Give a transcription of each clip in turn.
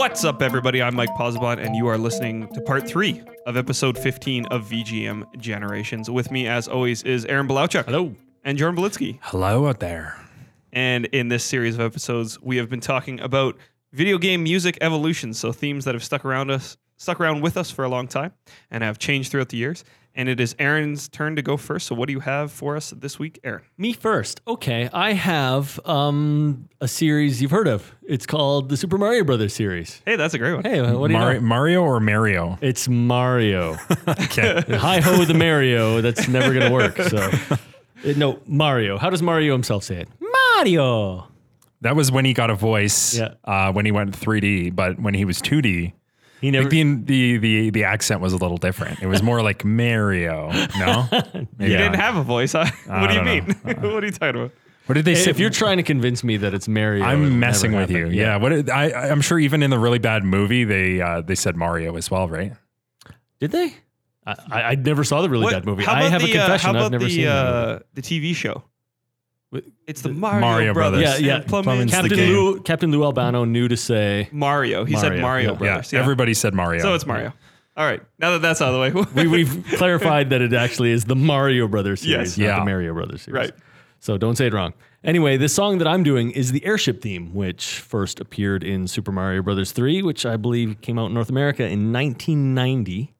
What's up, everybody? I'm Mike Posbon, and you are listening to part 3 of episode 15 of VGM Generations. With me, as always, is Aaron Belauchuk. Hello. And Jordan Belitsky. Hello out there. And in this series of episodes, we have been talking about video game music evolutions, so themes that have stuck around with us for a long time and have changed throughout the years. And it is Aaron's turn to go first. So what do you have for us this week, Aaron? Me first. Okay. I have a series you've heard of. It's called the Super Mario Brothers series. Hey, that's a great one. Hey, what do you know? Mario or Mario? It's Mario. Okay. Hi-ho the Mario. That's never going to work. So no, Mario. How does Mario himself say it? Mario. That was when he got a voice when he went 3D, but when he was 2D, he never, like the accent was a little different. It was more like Mario. No? Maybe. You didn't have a voice. Huh? What do you mean? What are you talking about? What did they say? If you're trying to convince me that it's Mario, I'm messing with you. Yeah. I'm sure even in the really bad movie, they said Mario as well, right? Did they? I never saw the really bad movie. I have a confession. I've never seen the TV show. It's the Mario Brothers. Yeah. Captain Lou Albano knew to say Mario. He said Mario Brothers. Yeah. Everybody said Mario. So it's Mario. All right. Now that that's out of the way. we've clarified that it actually is the Mario Brothers series, not the Mario Brothers series. Right. So don't say it wrong. Anyway, this song that I'm doing is the airship theme, which first appeared in Super Mario Brothers 3, which I believe came out in North America in 1990.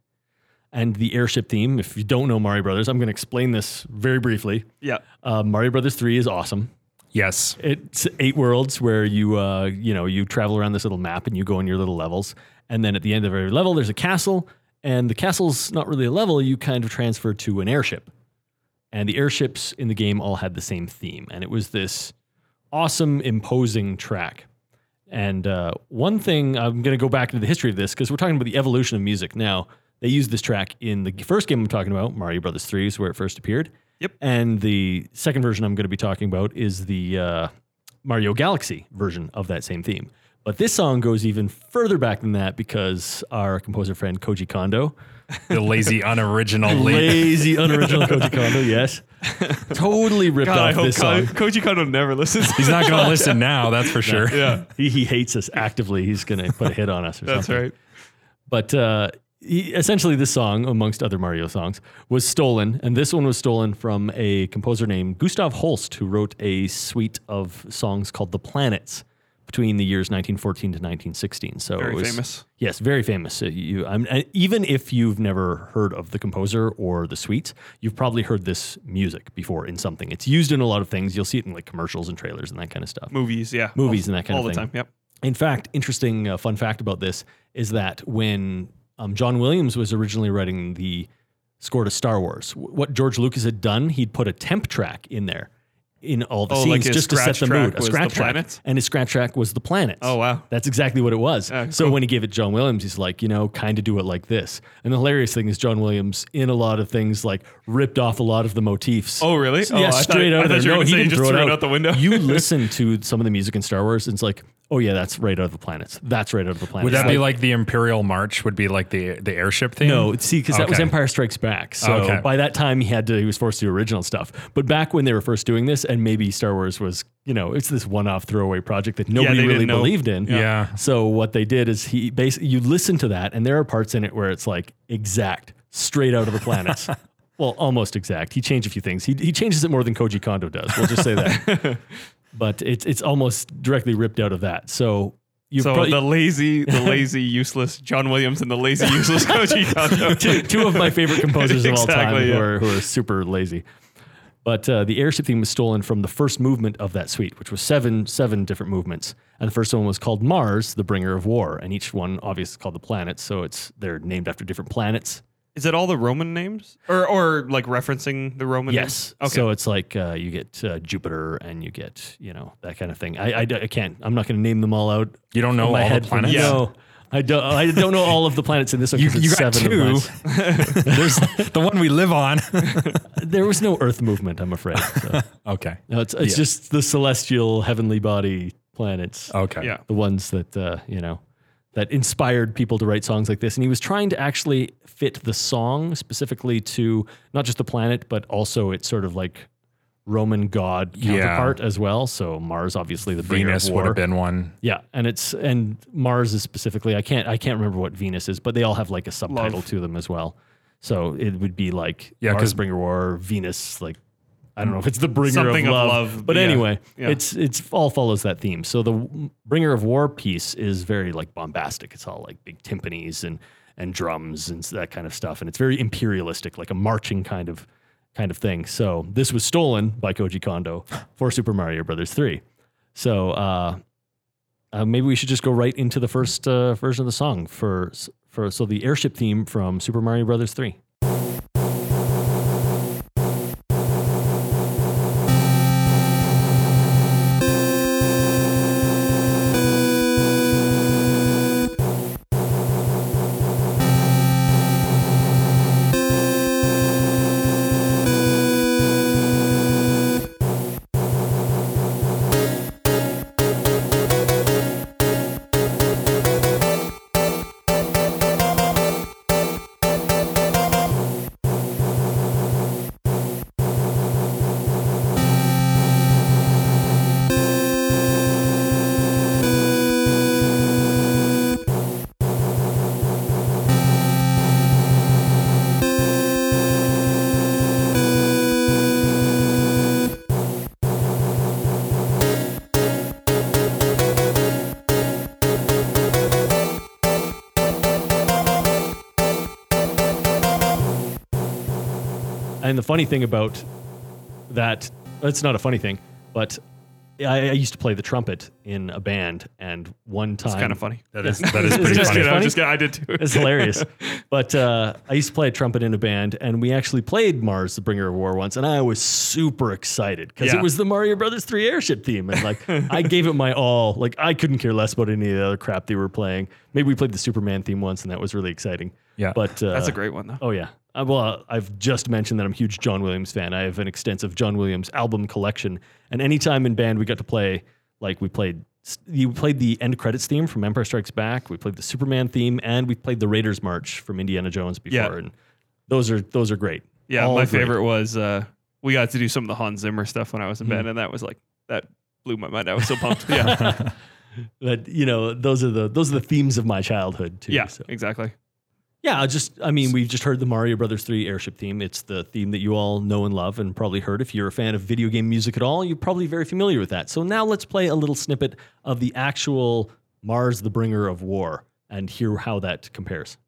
And the airship theme, if you don't know Mario Brothers, I'm going to explain this very briefly. Yeah. Mario Brothers 3 is awesome. Yes. It's 8 worlds where you, you travel around this little map and you go in your little levels. And then at the end of every level, there's a castle. And the castle's not really a level. You kind of transfer to an airship. And the airships in the game all had the same theme. And it was this awesome, imposing track. And one thing, I'm going to go back to the history of this, because we're talking about the evolution of music now. They used this track in the first game I'm talking about, Mario Brothers 3 is where it first appeared. Yep. And the second version I'm going to be talking about is the Mario Galaxy version of that same theme. But this song goes even further back than that because our composer friend Koji Kondo. The lazy, unoriginal Koji Kondo, yes. Totally ripped off this song. Koji Kondo never listens. He's not going to listen now, that's for sure. Yeah. He hates us actively. He's going to put a hit on us or something. That's right. But... essentially, this song, amongst other Mario songs, was stolen, and this one was stolen from a composer named Gustav Holst, who wrote a suite of songs called The Planets between the years 1914 to 1916. So famous. Yes, very famous. Even if you've never heard of the composer or the suite, you've probably heard this music before in something. It's used in a lot of things. You'll see it in like commercials and trailers and that kind of stuff. Movies and that kind of thing. All the time, yep. In fact, interesting fun fact about this is that when... John Williams was originally writing the score to Star Wars. What George Lucas had done, he'd put a temp track in there in all the scenes just to set the mood. A scratch track. And his scratch track was The Planets. Oh, wow. That's exactly what it was. So cool. When he gave it to John Williams, he's like, kind of do it like this. And the hilarious thing is John Williams, in a lot of things, like ripped off a lot of the motifs. Oh, really? So, straight out of there. No, he didn't just throw it out the window. You listen to some of the music in Star Wars, and it's like, oh yeah, that's right out of The Planets. Would that be like the Imperial March would be like the airship thing? No, because that was Empire Strikes Back. So by that time he was forced to do original stuff. But back when they were first doing this, and maybe Star Wars was, it's this one-off throwaway project that nobody really believed in. Yeah. So what they did is he basically, you listen to that and there are parts in it where it's like exact, straight out of The Planets. Well, almost exact. He changed a few things. He changes it more than Koji Kondo does. We'll just say that. But it's almost directly ripped out of that. So the lazy, useless John Williams and the lazy, useless Koji Kondo. Two of my favorite composers of all time who are super lazy. But the airship theme was stolen from the first movement of that suite, which was seven different movements. And the first one was called Mars, the Bringer of War. And each one, obviously, is called the planets. So they're named after different planets. Is it all the Roman names or like referencing the Roman names? Yes. Okay. So it's like you get Jupiter and you get, that kind of thing. I can't. I'm not going to name them all out. You don't know all the planets? No. I don't know all of the planets in this one. You got 7 of the planets. There's the one we live on. There was no Earth movement, I'm afraid. So. Okay. No, it's just the celestial heavenly body planets. Okay. Yeah. The ones that, that inspired people to write songs like this. And he was trying to actually fit the song specifically to not just the planet, but also it's sort of like Roman god counterpart as well. So Mars, obviously, the bringer of war. Venus would have been one. Yeah, and Mars is specifically. I can't remember what Venus is, but they all have like a subtitle to them as well. So it would be like Mars, bringer war, Venus, like. I don't know if it's the bringer of love, but anyway, it's all follows that theme. So the bringer of war piece is very like bombastic. It's all like big timpanis and drums and that kind of stuff. And it's very imperialistic, like a marching kind of thing. So this was stolen by Koji Kondo for Super Mario Brothers 3. So maybe we should just go right into the first version of the song for the airship theme from Super Mario Brothers 3. And the funny thing about that, it's not a funny thing, but I used to play the trumpet in a band, and one time... It's kind of funny. That is pretty funny. Funny? I did too. It's hilarious. But I used to play a trumpet in a band, and we actually played Mars, the Bringer of War once, and I was super excited because it was the Mario Brothers 3 airship theme, and like I gave it my all. Like I couldn't care less about any of the other crap they were playing. Maybe we played the Superman theme once, and that was really exciting. Yeah, but that's a great one, though. Oh, yeah. Well, I've just mentioned that I'm a huge John Williams fan. I have an extensive John Williams album collection. And any time in band we got to play, like you played the end credits theme from Empire Strikes Back. We played the Superman theme, and we played the Raiders March from Indiana Jones before. Yeah. And those are great. Yeah, all my favorite was we got to do some of the Hans Zimmer stuff when I was in band, and that blew my mind. I was so pumped. Yeah, but those are the themes of my childhood too. Yeah, so. Exactly. Yeah, we've just heard the Mario Brothers 3 airship theme. It's the theme that you all know and love and probably heard. If you're a fan of video game music at all, you're probably very familiar with that. So now let's play a little snippet of the actual Mars, the Bringer of War, and hear how that compares.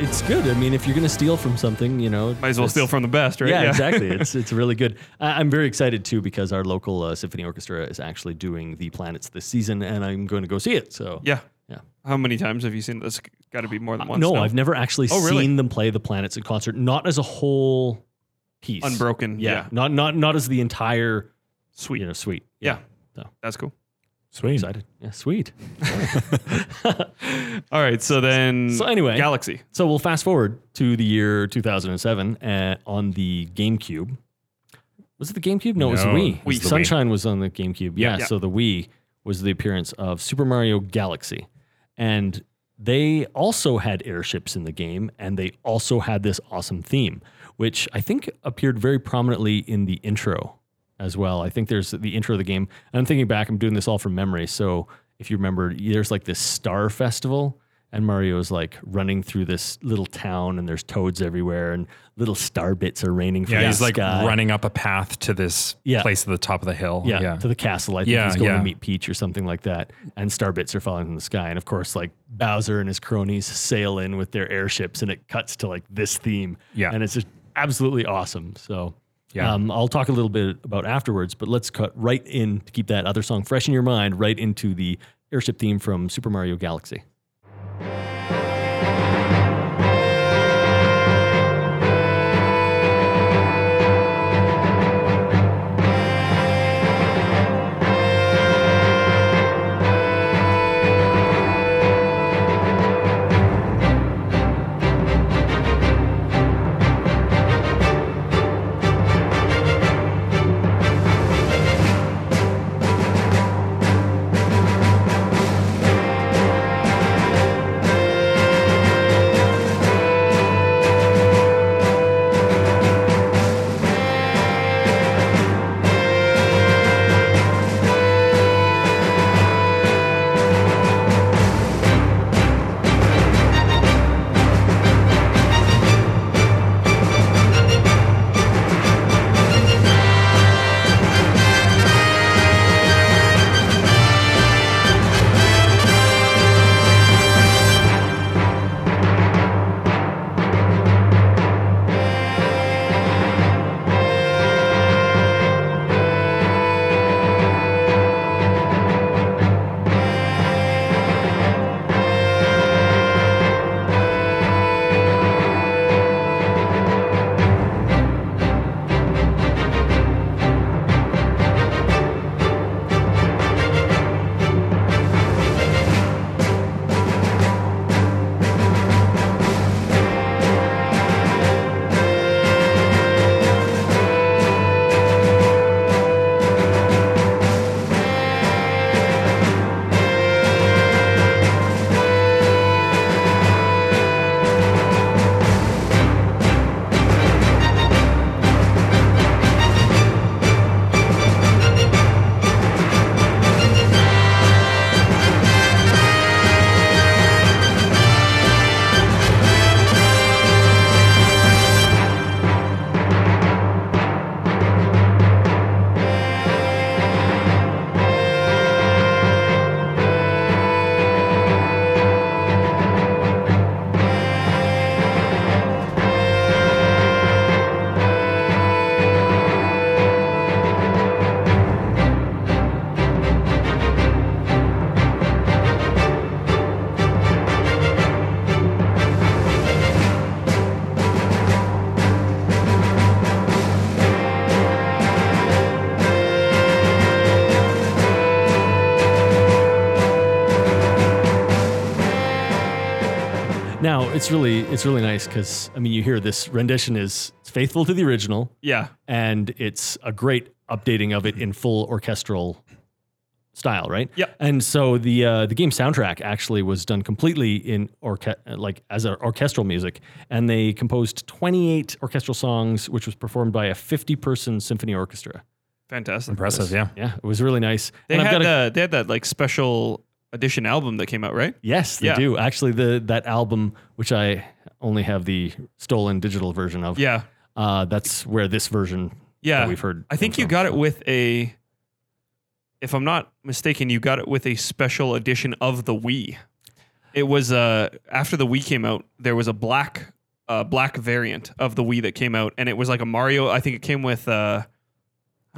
It's good. I mean, if you're going to steal from something, might as well steal from the best, right? Yeah. Exactly. It's really good. I'm very excited, too, because our local symphony orchestra is actually doing The Planets this season, and I'm going to go see it. So yeah. How many times have you seen this? Got to be more than once. No, I've never actually seen them play The Planets in concert, not as a whole piece. Unbroken. Yeah. Not as the entire suite. Suite. Yeah. So. That's cool. Sweet. Excited. Yeah, sweet. All right, so then anyway, Galaxy. So we'll fast forward to the year 2007 on the GameCube. Was it the GameCube? No, it was the Wii. Sunshine was on the GameCube. Yeah, so the Wii was the appearance of Super Mario Galaxy. And they also had airships in the game, and they also had this awesome theme, which I think appeared very prominently in the intro as well. I think there's the intro of the game. And I'm thinking back, I'm doing this all from memory. So if you remember, there's like this star festival and Mario's like running through this little town and there's toads everywhere and little star bits are raining from the sky. Yeah, he's like running up a path to this place at the top of the hill. Yeah, to the castle. I think he's going to meet Peach or something like that. And star bits are falling from the sky. And of course, like Bowser and his cronies sail in with their airships and it cuts to like this theme. Yeah. And it's just absolutely awesome. So... yeah. I'll talk a little bit about afterwards, but let's cut right in to keep that other song fresh in your mind, right into the airship theme from Super Mario Galaxy. it's really nice because, I mean, you hear this rendition is faithful to the original. Yeah. And it's a great updating of it in full orchestral style, right? Yeah. And so the game soundtrack actually was done completely in as an orchestral music, and they composed 28 orchestral songs, which was performed by a 50-person symphony orchestra. Fantastic. Impressive, yeah. Yeah, it was really nice. They had that like special edition album that came out, right? Yes, they do. Actually, that album, which I only have the stolen digital version of. Yeah. That's where this version that we've heard. I think you got it with a... If I'm not mistaken, you got it with a special edition of the Wii. It was after the Wii came out, there was a black variant of the Wii that came out, and it was like a Mario. I think it came with. I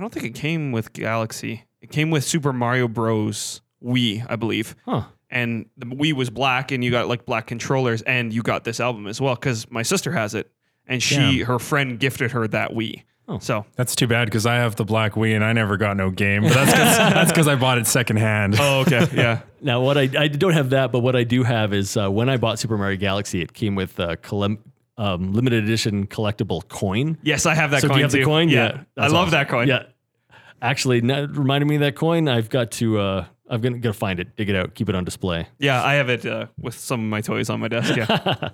don't think it came with Galaxy. It came with Super Mario Bros. Wii, I believe. Huh. And the Wii was black, and you got like black controllers, and you got this album as well because my sister has it, and her friend gifted her that Wii. Oh. So that's too bad because I have the black Wii and I never got no game. But that's because I bought it secondhand. Oh, okay, yeah. Now what I don't have that, but what I do have is when I bought Super Mario Galaxy, it came with a limited edition collectible coin. Yes, I have that. So coin do you have too. The coin? Yeah, I love awesome. That coin. Yeah, actually, reminded me of that coin. I've got to. I'm gonna find it, dig it out, keep it on display. Yeah, I have it with some of my toys on my desk. Yeah.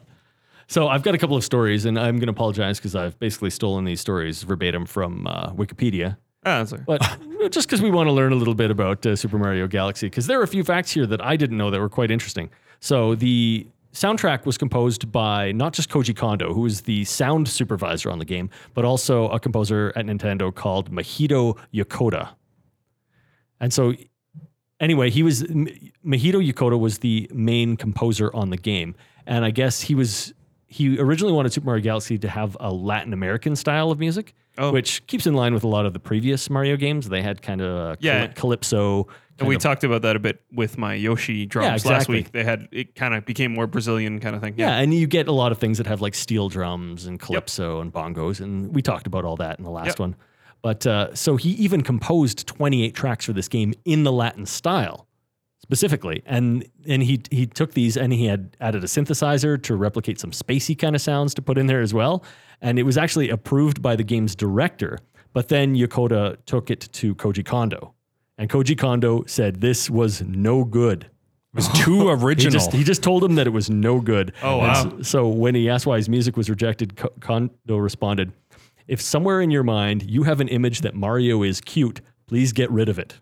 So I've got a couple of stories, and I'm going to apologize because I've basically stolen these stories verbatim from Wikipedia. Oh, sorry. But just because we want to learn a little bit about Super Mario Galaxy, because there are a few facts here that I didn't know that were quite interesting. So the soundtrack was composed by not just Koji Kondo, who is the sound supervisor on the game, but also a composer at Nintendo called Mahito Yokota. And so... Anyway, Mahito Yokota was the main composer on the game, and I guess he originally wanted Super Mario Galaxy to have a Latin American style of music, which keeps in line with a lot of the previous Mario games. They had kind of calypso. And we talked about that a bit with my Yoshi drums last week. They had it kind of became more Brazilian kind of thing. Yeah, and you get a lot of things that have like steel drums and calypso and bongos, and we talked about all that in the last one. But so he even composed 28 tracks for this game in the Latin style, specifically. And he took these and he had added a synthesizer to replicate some spacey kind of sounds to put in there as well. And it was actually approved by the game's director. But then Yokota took it to Koji Kondo. And Koji Kondo said this was no good. It was too original. He just told him that it was no good. Oh, wow. So when he asked why his music was rejected, Kondo responded... If somewhere in your mind you have an image that Mario is cute, please get rid of it.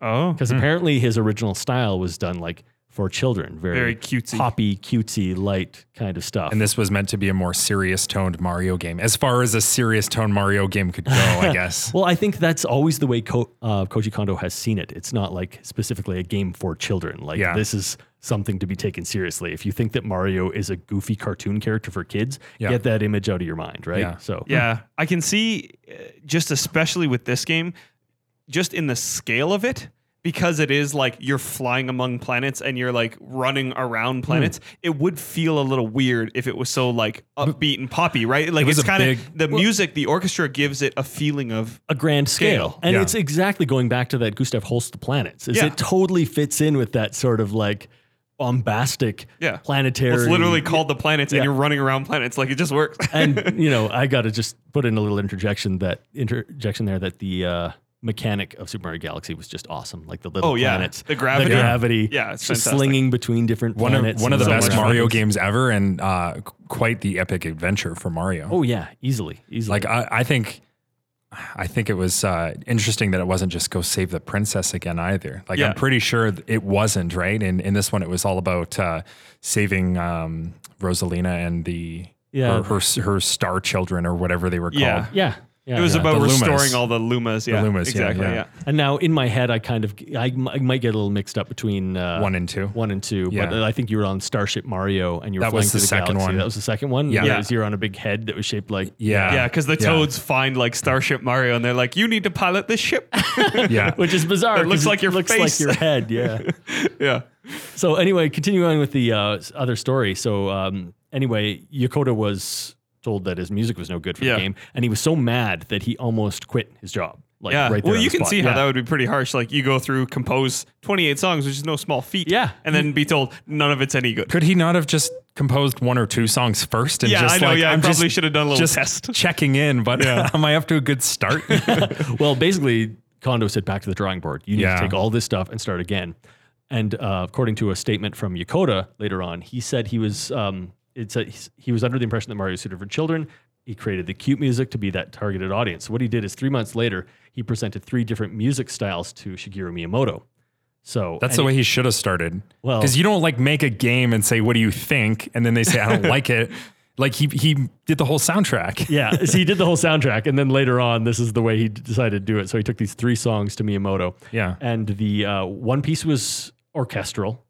Oh. Because apparently his original style was done like for children. Very cutesy. Poppy, cutesy, light kind of stuff. And this was meant to be a more serious toned Mario game, as far as a serious toned Mario game could go, I guess. Well, I think that's always the way Koji Kondo has seen it. It's not like specifically a game for children. Like this is something to be taken seriously. If you think that Mario is a goofy cartoon character for kids, get that image out of your mind, right? Yeah. So I can see just especially with this game, just in the scale of it, because it is like you're flying among planets and you're like running around planets. It would feel a little weird if it was so like upbeat and poppy, right? Like it's kind of the music, the orchestra gives it a feeling of a grand scale. And it's exactly going back to that Gustav Holst, The Planets. It totally fits in with that sort of like bombastic planetary. Well, it's literally called The Planets and you're running around planets. Like it just works. And you know, I got to just put in a little interjection there that the mechanic of Super Mario Galaxy was just awesome. Like the little planets. The gravity. Yeah, it's just fantastic. Slinging between different planets. One of the best Mario games ever and quite the epic adventure for Mario. Oh yeah, easily. Like I think it was interesting that it wasn't just go save the princess again either. Like I'm pretty sure it wasn't, right? And in this one, it was all about saving Rosalina and her star children or whatever they were called. Yeah. Yeah. It was about restoring all the Lumas. Yeah, the Lumas, exactly. Yeah. And now in my head, I might get a little mixed up between one and two. Yeah. But I think you were on Starship Mario and you were flying through the galaxy. That was the second one. Yeah. You're on a big head that was shaped like. Yeah. Because the Toads find like Starship Mario and they're like, you need to pilot this ship. Which is bizarre. It looks like your face. Looks like your head. Yeah. Yeah. So anyway, continuing with the other story. So anyway, Yokota was told that his music was no good for the game, and he was so mad that he almost quit his job. Like right there. Well, you can see how that would be pretty harsh. Like you go through, compose 28 songs, which is no small feat. Yeah, and then be told none of it's any good. Could he not have just composed one or two songs first. And yeah, just I know. Like, yeah, I probably should have done a little just test. Checking in, but yeah. Am I up to a good start? Well, basically, Kondo said back to the drawing board. You need to take all this stuff and start again. And according to a statement from Yokota later on, he said he was he was under the impression that Mario is suited for children. He created the cute music to be that targeted audience. So what he did is 3 months later, he presented 3 different music styles to Shigeru Miyamoto. So that's the way he should have started. Well, because you don't like make a game and say, what do you think? And then they say, I don't like it. Like he did the whole soundtrack. Yeah. So he did the whole soundtrack. And then later on, this is the way he decided to do it. So he took these 3 songs to Miyamoto. Yeah. And the one piece was orchestral.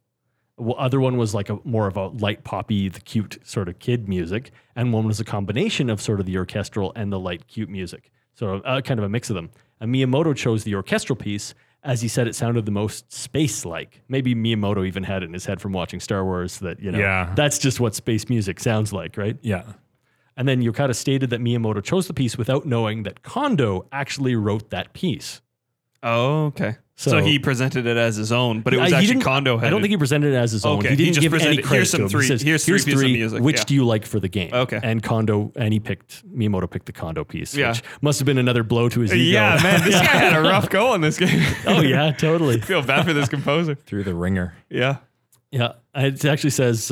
Well, other one was like a more of a light poppy, the cute sort of kid music, and one was a combination of sort of the orchestral and the light cute music, so kind of a mix of them. And Miyamoto chose the orchestral piece, as he said it sounded the most space-like. Maybe Miyamoto even had it in his head from watching Star Wars that that's just what space music sounds like, right? Yeah. And then Yokota stated that Miyamoto chose the piece without knowing that Kondo actually wrote that piece. Oh, okay. So he presented it as his own, but it was actually Kondo-headed. I don't think he presented it as his own. Okay. He didn't give any credit to him. Here's three pieces of music. Which do you like for the game? Okay. And Miyamoto picked the Kondo piece, which must have been another blow to his ego. Yeah, man, this guy had a rough go on this game. Oh, yeah, totally. I feel bad for this composer. Through the ringer. Yeah. Yeah. It actually says,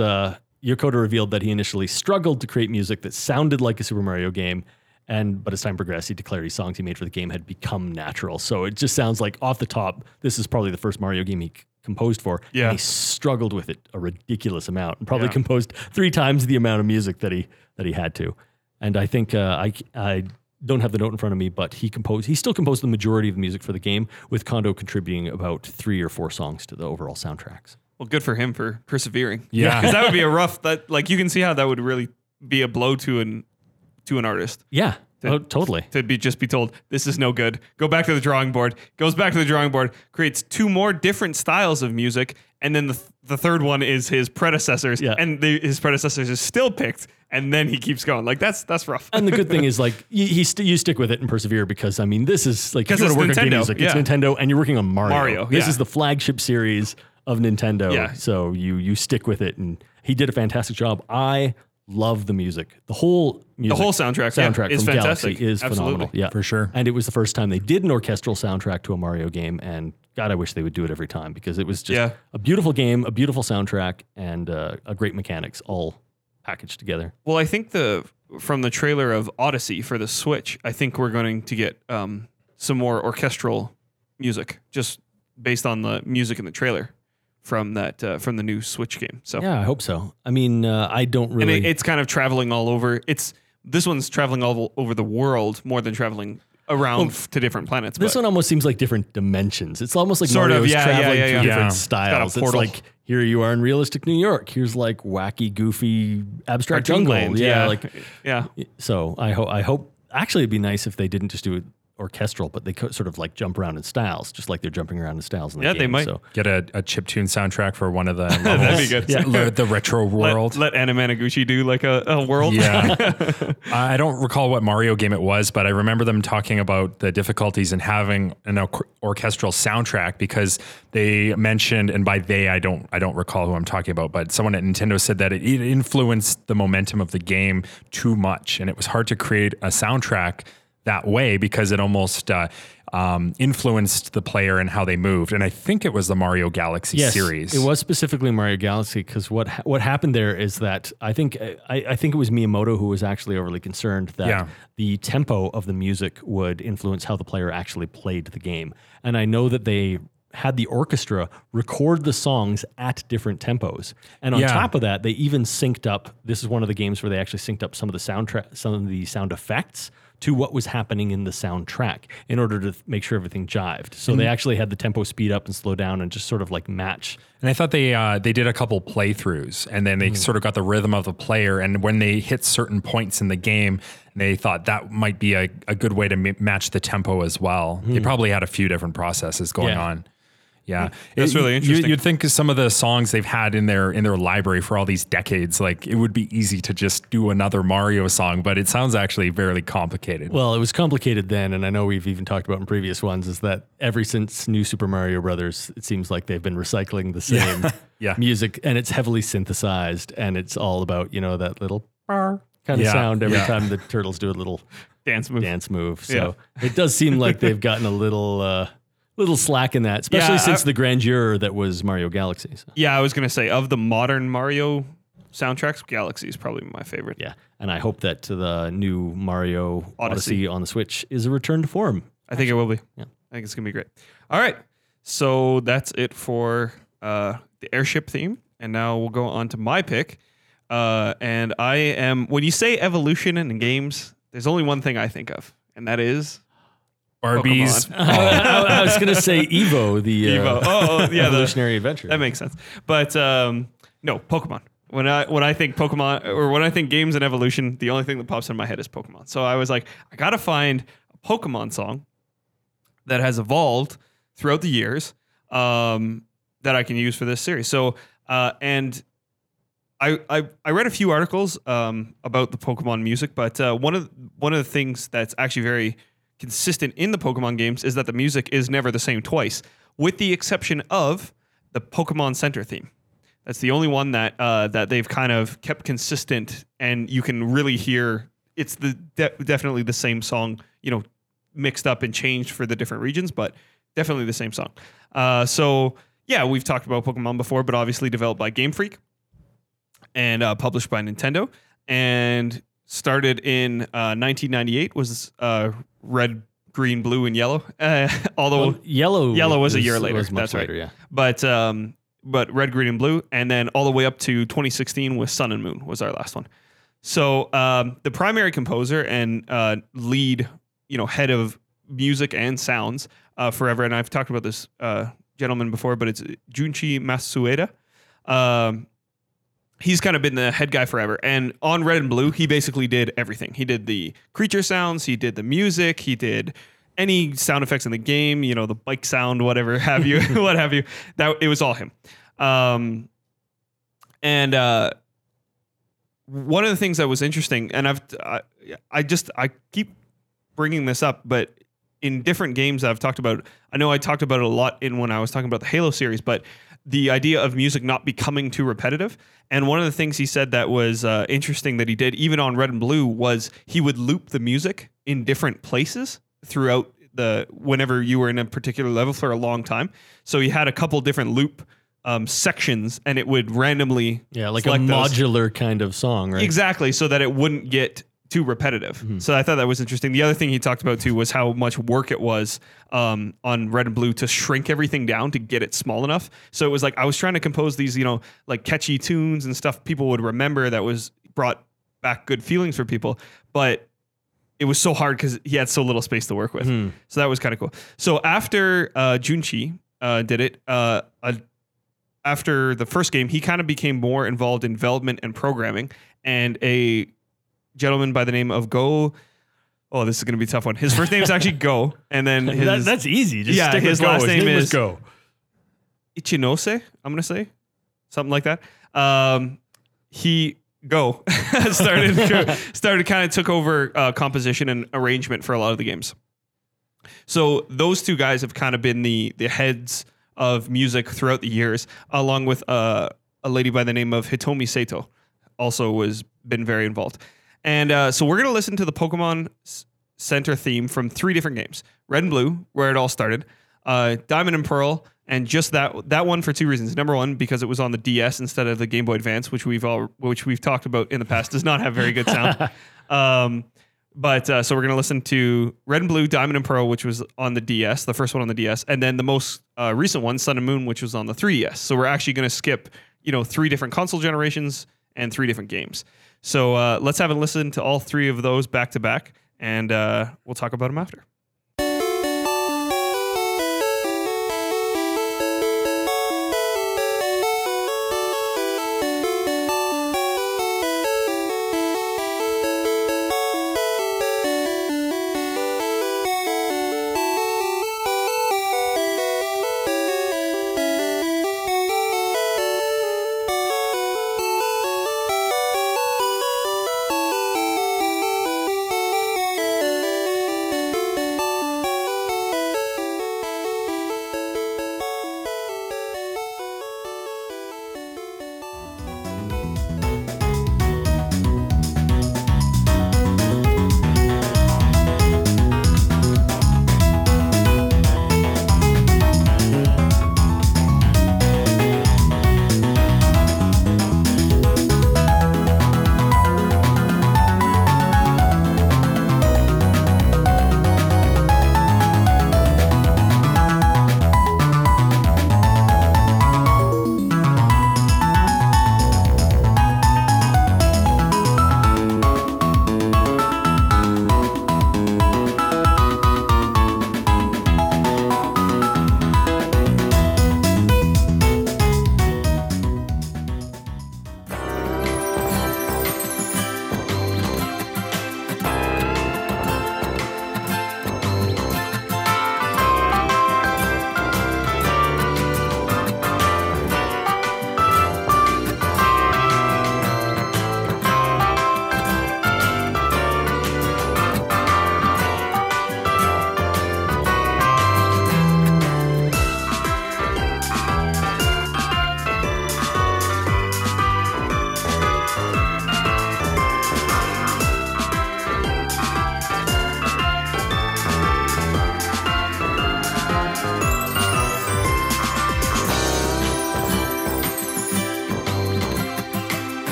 Yokota revealed that he initially struggled to create music that sounded like a Super Mario game. But as time progressed, he declared his songs he made for the game had become natural. So it just sounds like, off the top, this is probably the first Mario game he composed for. Yeah. And he struggled with it a ridiculous amount and probably composed 3 times the amount of music that he had to. And I think I don't have the note in front of me, but he still composed the majority of the music for the game, with Kondo contributing about 3 or 4 songs to the overall soundtracks. Well, good for him for persevering. Yeah. Because that would be a rough... Like, you can see how that would really be a blow to an artist. Yeah. Totally. To just be told, this is no good. Go back to the drawing board. Goes back to the drawing board, creates 2 more different styles of music, and then the third one is his predecessors, and his predecessors is still picked, and then he keeps going. Like, that's rough. And the good thing is, like, you stick with it and persevere, because, I mean, this is, like, you want to work on game music. It's Nintendo, and you're working on Mario. This is the flagship series of Nintendo, so you stick with it, and he did a fantastic job. I love the music. The whole soundtrack is from fantastic. Galaxy is absolutely phenomenal. Yeah, for sure. And it was the first time they did an orchestral soundtrack to a Mario game, and God, I wish they would do it every time, because it was just a beautiful game, a beautiful soundtrack, and a great mechanics all packaged together. Well, I think from the trailer of Odyssey for the Switch, I think we're going to get some more orchestral music, just based on the music in the trailer from the new Switch game. So yeah, I hope so. I mean, I don't really... And it's kind of traveling all over. This one's traveling all over the world more than traveling around to different planets. This one almost seems like different dimensions. It's almost like Mario's traveling to different styles. It's like, here you are in realistic New York. Here's like wacky, goofy, abstract jungle. So I hope... Actually, it'd be nice if they didn't just do it orchestral, but they sort of like jump around in styles, just like they're jumping around in styles in the game. They might get a chiptune soundtrack for one of the levels. That'd be good. The retro world. Let Anna Managuchi do like a world. Yeah. I don't recall what Mario game it was, but I remember them talking about the difficulties in having an orchestral soundtrack, because they mentioned, and by they, I don't recall who I'm talking about, but someone at Nintendo said that it influenced the momentum of the game too much, and it was hard to create a soundtrack that way, because it almost influenced the player and how they moved. And I think it was the Mario Galaxy series. It was specifically Mario Galaxy, because what happened there is that I think it was Miyamoto who was actually overly concerned that the tempo of the music would influence how the player actually played the game. And I know that they had the orchestra record the songs at different tempos. And on top of that, they even synced up. This is one of the games where they actually synced up some of the sound effects to what was happening in the soundtrack in order to make sure everything jived. So they actually had the tempo speed up and slow down and just sort of like match. And I thought they did a couple playthroughs, and then they sort of got the rhythm of the player. And when they hit certain points in the game, they thought that might be a good way to match the tempo as well. They probably had a few different processes going on. Yeah, that's really interesting. You'd think some of the songs they've had in their library for all these decades, like it would be easy to just do another Mario song, but it sounds actually fairly complicated. Well, it was complicated then, and I know we've even talked about in previous ones, is that ever since New Super Mario Brothers, it seems like they've been recycling the same music, and it's heavily synthesized, and it's all about, you know, that little kind of sound every time the turtles do a little dance move. So it does seem like they've gotten a little slack in that, especially since the grandeur that was Mario Galaxy. So. Yeah, I was going to say, of the modern Mario soundtracks, Galaxy is probably my favorite. Yeah, and I hope that the new Mario Odyssey on the Switch is a return to form. I think it will be. Yeah. I think it's going to be great. All right, so that's it for the airship theme, and now we'll go on to my pick. And I am, when you say evolution in games, there's only one thing I think of, and that is... Barbies. I was going to say Evo, the evolutionary adventure. That makes sense. But no, Pokemon. When I think Pokemon, or when I think games and evolution, the only thing that pops in my head is Pokemon. So I was like, I got to find a Pokemon song that has evolved throughout the years that I can use for this series. So, and... I read a few articles about the Pokemon music, but one of the things that's actually very consistent in the Pokemon games is that the music is never the same twice, with the exception of the Pokemon Center theme. That's the only one that that they've kind of kept consistent, and you can really hear it's the definitely the same song, you know, mixed up and changed for the different regions, but definitely the same song. So yeah, we've talked about Pokemon before, but obviously developed by Game Freak and published by Nintendo, and started in 1998 was Red, Green, Blue, and Yellow. Although Yellow was a year later. Was much later, yeah. But Red, Green, and Blue, and then all the way up to 2016 with Sun and Moon was our last one. So the primary composer and lead, you know, head of music and sounds forever, and I've talked about this gentleman before, but it's Junichi Matsueda. He's kind of been the head guy forever. And on Red and Blue, he basically did everything. He did the creature sounds. He did the music. He did any sound effects in the game, you know, the bike sound, whatever have you, what have you. That it was all him. And one of the things that was interesting, and I keep bringing this up, but in different games that I've talked about, I know I talked about it a lot in when I was talking about the Halo series, but the idea of music not becoming too repetitive. And one of the things he said that was interesting that he did, even on Red and Blue, was he would loop the music in different places throughout whenever you were in a particular level for a long time. So he had a couple different loop sections, and it would randomly... Yeah, like a modular kind of song, right? Exactly, so that it wouldn't get too repetitive. Mm-hmm. So I thought that was interesting. The other thing he talked about too was how much work it was on Red and Blue to shrink everything down to get it small enough. So it was like I was trying to compose these, you know, like catchy tunes and stuff people would remember that was brought back good feelings for people, but it was so hard because he had so little space to work with. Mm. So that was kind of cool. So after Junchi did it, after the first game, he kind of became more involved in development and programming, and a gentleman by the name of Go. Oh, this is going to be a tough one. His first name is actually Go, and then his that's easy. Just stick his last name is Go. Ichinose, I'm going to say something like that. Go started kind of took over composition and arrangement for a lot of the games. So those two guys have kind of been the heads of music throughout the years, along with a lady by the name of Hitomi Sato, also was been very involved. And so we're going to listen to the Pokemon Center theme from three different games. Red and Blue, where it all started, Diamond and Pearl, and just that one for two reasons. Number one, because it was on the DS instead of the Game Boy Advance, which we've talked about in the past, does not have very good sound. So we're going to listen to Red and Blue, Diamond and Pearl, which was on the DS, the first one on the DS, and then the most recent one, Sun and Moon, which was on the 3DS. So we're actually going to skip, you know, three different console generations and three different games. So let's have a listen to all three of those back to back, and we'll talk about them after.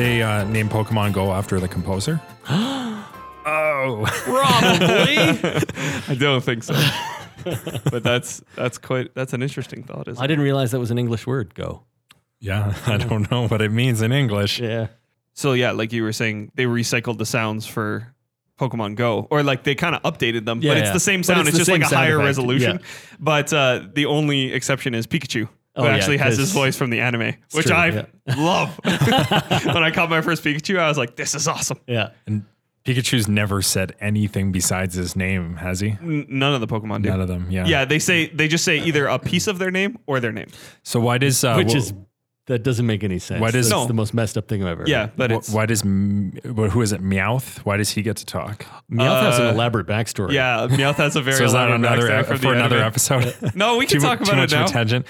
they named Pokemon Go after the composer? Oh, probably. I don't think so. But that's an interesting thought, isn't it? I didn't realize that was an English word, go. Yeah, I don't know what it means in English. Yeah. So yeah, like you were saying, they recycled the sounds for Pokemon Go, or like they kind of updated them, yeah, but it's the same sound. It's just like a higher effect. Resolution. Yeah. But the only exception is Pikachu, who actually has his voice from the anime, which I love. When I caught my first Pikachu, I was like, this is awesome. Yeah. And Pikachu's never said anything besides his name, has he? None of the Pokemon do. None of them, yeah. Yeah, they just say either a piece of their name or their name. So why does... that doesn't make any sense. Why does, that's the most messed up thing I've ever heard. Yeah, but who is it, Meowth? Why does he get to talk? Meowth has an elaborate backstory. Yeah, Meowth has a very elaborate backstory. For another episode? No, we can talk about it now. Too much attention.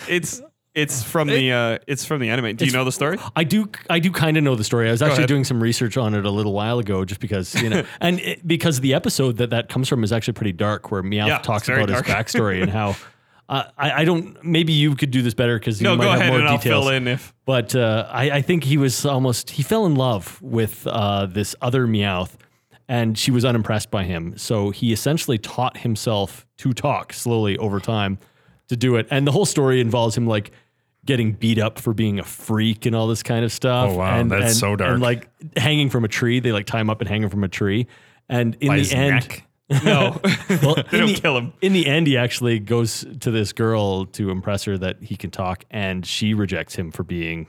It's from the anime. Do you know the story? I do kind of know the story. I was actually doing some research on it a little while ago, just because, you know, and because the episode that comes from is actually pretty dark, where Meowth talks about his backstory and how I don't. Maybe you could do this better because you might have more details. I'll fill in if. But I think he fell in love with this other Meowth, and she was unimpressed by him. So he essentially taught himself to talk slowly over time. To do it. And the whole story involves him like getting beat up for being a freak and all this kind of stuff. Oh wow, that's so dark. And like hanging from a tree. They like tie him up and hang him from a tree. And in the end, no, well, they don't kill him. In the end, he actually goes to this girl to impress her that he can talk, and she rejects him for being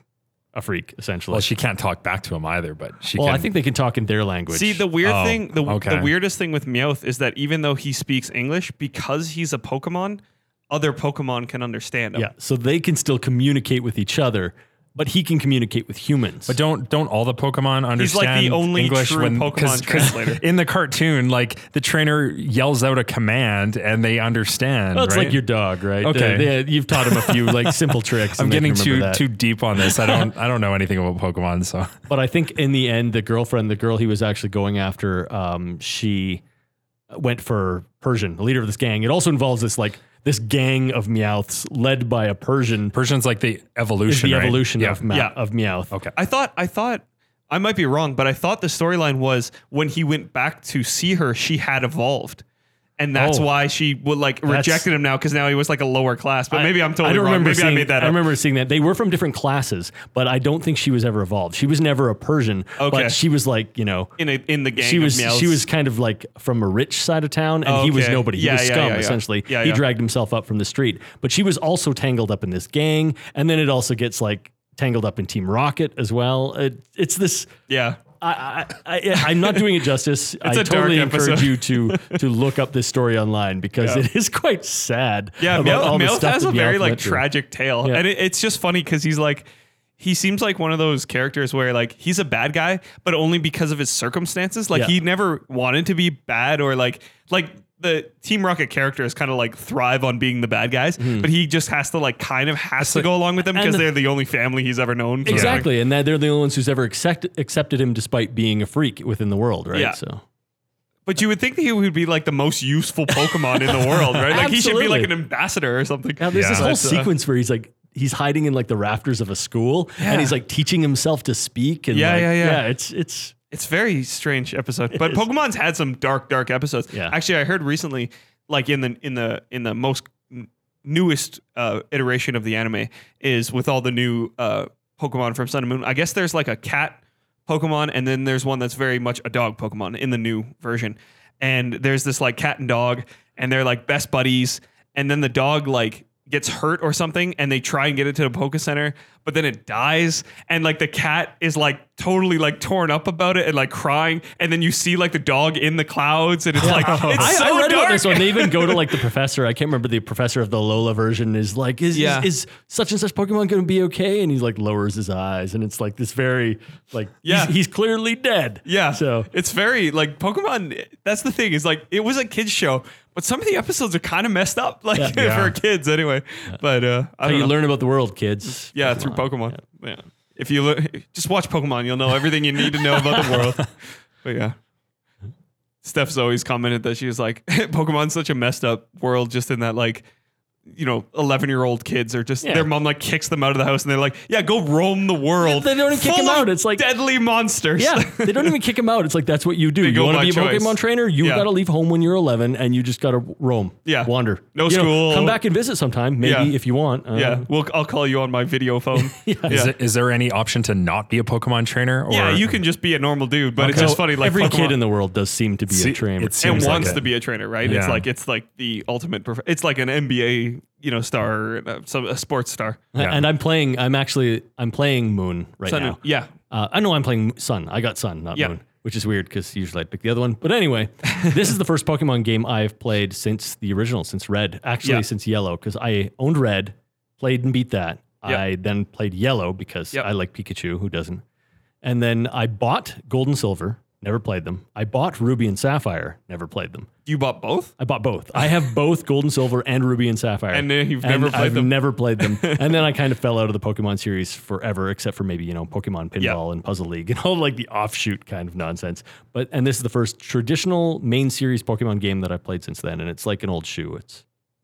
a freak, essentially. Well, she can't talk back to him either, but she can. Well, I think they can talk in their language. See, the weirdest thing with Meowth is that even though he speaks English, because he's a Pokemon, other Pokemon can understand him. Yeah, so they can still communicate with each other, but he can communicate with humans. But don't all the Pokemon understand? He's like the only English true Pokemon translator. In the cartoon, like the trainer yells out a command and they understand. Well, it's like your dog, right? Okay, you've taught him a few like simple tricks. I'm getting too deep on this. I don't know anything about Pokemon. So, but I think in the end, the girl he was actually going after, she went for Persian, the leader of this gang. It also involves this gang of Meowths led by a Persian. Persian's like the evolution, right? The evolution of Meowth. Okay. I thought I might be wrong, but I thought the storyline was when he went back to see her, she had evolved. And that's why she would rejected him now, because now he was like a lower class. But maybe I'm totally wrong. Maybe I made that up. I remember seeing that. They were from different classes, but I don't think she was ever evolved. She was never a Persian. Okay. But she was in the gang. She was kind of like from a rich side of town, and he was nobody. He was scum, essentially. Yeah, he dragged himself up from the street. But she was also tangled up in this gang, and then it also gets tangled up in Team Rocket as well. It's this. Yeah. I'm not doing it justice. I totally encourage you to look up this story online, because it is quite sad. Yeah, Meowth has a very tragic tale, and it's just funny because he's he seems like one of those characters where he's a bad guy, but only because of his circumstances. He never wanted to be bad, or like the Team Rocket characters kind of thrive on being the bad guys, but he just has to has to go along with them because they're the only family he's ever known. Exactly. And they're the only ones who's ever accepted him despite being a freak within the world. Right. Yeah. So. But you would think that he would be the most useful Pokemon in the world, right? He should be an ambassador or something. Now, there's this whole sequence where he's hiding in the rafters of a school and he's teaching himself to speak. And It's very strange episode, but Pokemon's had some dark episodes. Yeah. Actually, I heard recently, in the most newest iteration of the anime is with all the new Pokemon from Sun and Moon. I guess there's a cat Pokemon, and then there's one that's very much a dog Pokemon in the new version. And there's this cat and dog, and they're best buddies. And then the dog gets hurt or something, and they try and get it to the Poke Center, but then it dies, and the cat is totally torn up about it and crying, and then you see the dog in the clouds, and it's I read dark about this one. They even go to the professor. I can't remember, the professor of the Alola version is is such and such Pokemon going to be okay? And he lowers his eyes, and it's this very he's clearly dead. Yeah, so it's very Pokemon. That's the thing is it was a kids show. But some of the episodes are kind of messed up, for kids anyway. Yeah. But you learn about the world, kids. Yeah, through Pokemon. Yeah. Yeah. If you just watch Pokemon, you'll know everything you need to know about the world. But yeah, Steph's always commented that she was Pokemon's such a messed up world, just in that you know, 11-year-old kids are just, their mom like kicks them out of the house and they're like, yeah, go roam the world. They don't even kick them out. It's like deadly monsters. Yeah. They don't even kick them out. It's like, that's what you do. You want to be a Pokemon trainer? You've got to leave home when you're 11 and you just got to roam. Yeah. Wander. No school. Come back and visit sometime. Maybe if you want. I'll call you on my video phone. Is there any option to not be a Pokemon trainer? Or? Yeah, you can just be a normal dude, but it's just funny. Like every kid in the world does seem to be a trainer. And wants to be a trainer, right? Yeah. It's like the ultimate, it's like an NBA star, a sports star. Yeah. And I'm playing Moon right now. Yeah. I know I'm playing Sun. I got Sun, not Moon, which is weird because usually I'd pick the other one. But anyway, this is the first Pokemon game I've played since the original, since Red, since Yellow, because I owned Red, played and beat that. Yep. I then played Yellow because I like Pikachu, who doesn't? And then I bought Gold and Silver. Never played them. I bought Ruby and Sapphire. Never played them. You bought both? I bought both. I have both Gold and Silver and Ruby and Sapphire. And I've never played them. And then I kind of fell out of the Pokemon series forever, except for maybe, Pokemon Pinball and Puzzle League and all like the offshoot kind of nonsense. And this is the first traditional main series Pokemon game that I've played since then. And it's like an old shoe.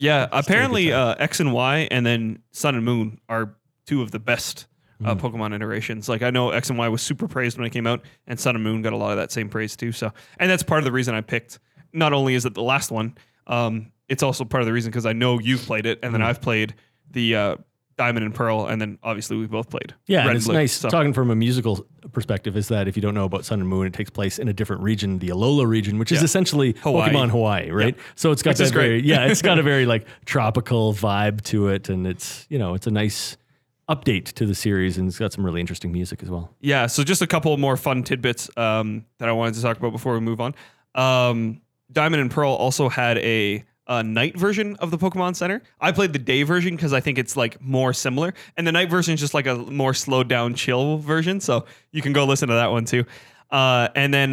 Apparently X and Y and then Sun and Moon are two of the best Pokemon iterations. Like I know X and Y was super praised when it came out, and Sun and Moon got a lot of that same praise too. So, and that's part of the reason I picked. Not only is it the last one, it's also part of the reason because I know you've played it, and then I've played the Diamond and Pearl, and then obviously we both played. Yeah, Red and it's Blue, nice talking from a musical perspective. Is that if you don't know about Sun and Moon, it takes place in a different region, the Alola region, which is essentially Pokemon Hawaii, right? Yeah. So it's got which that very it's got a very like tropical vibe to it, and it's it's a nice update to the series, and it's got some really interesting music as well. Yeah, so just a couple more fun tidbits that I wanted to talk about before we move on. Diamond and Pearl also had a night version of the Pokemon Center. I played the day version because I think it's like more similar, and the night version is just like a more slowed down, chill version, so you can go listen to that one too. And then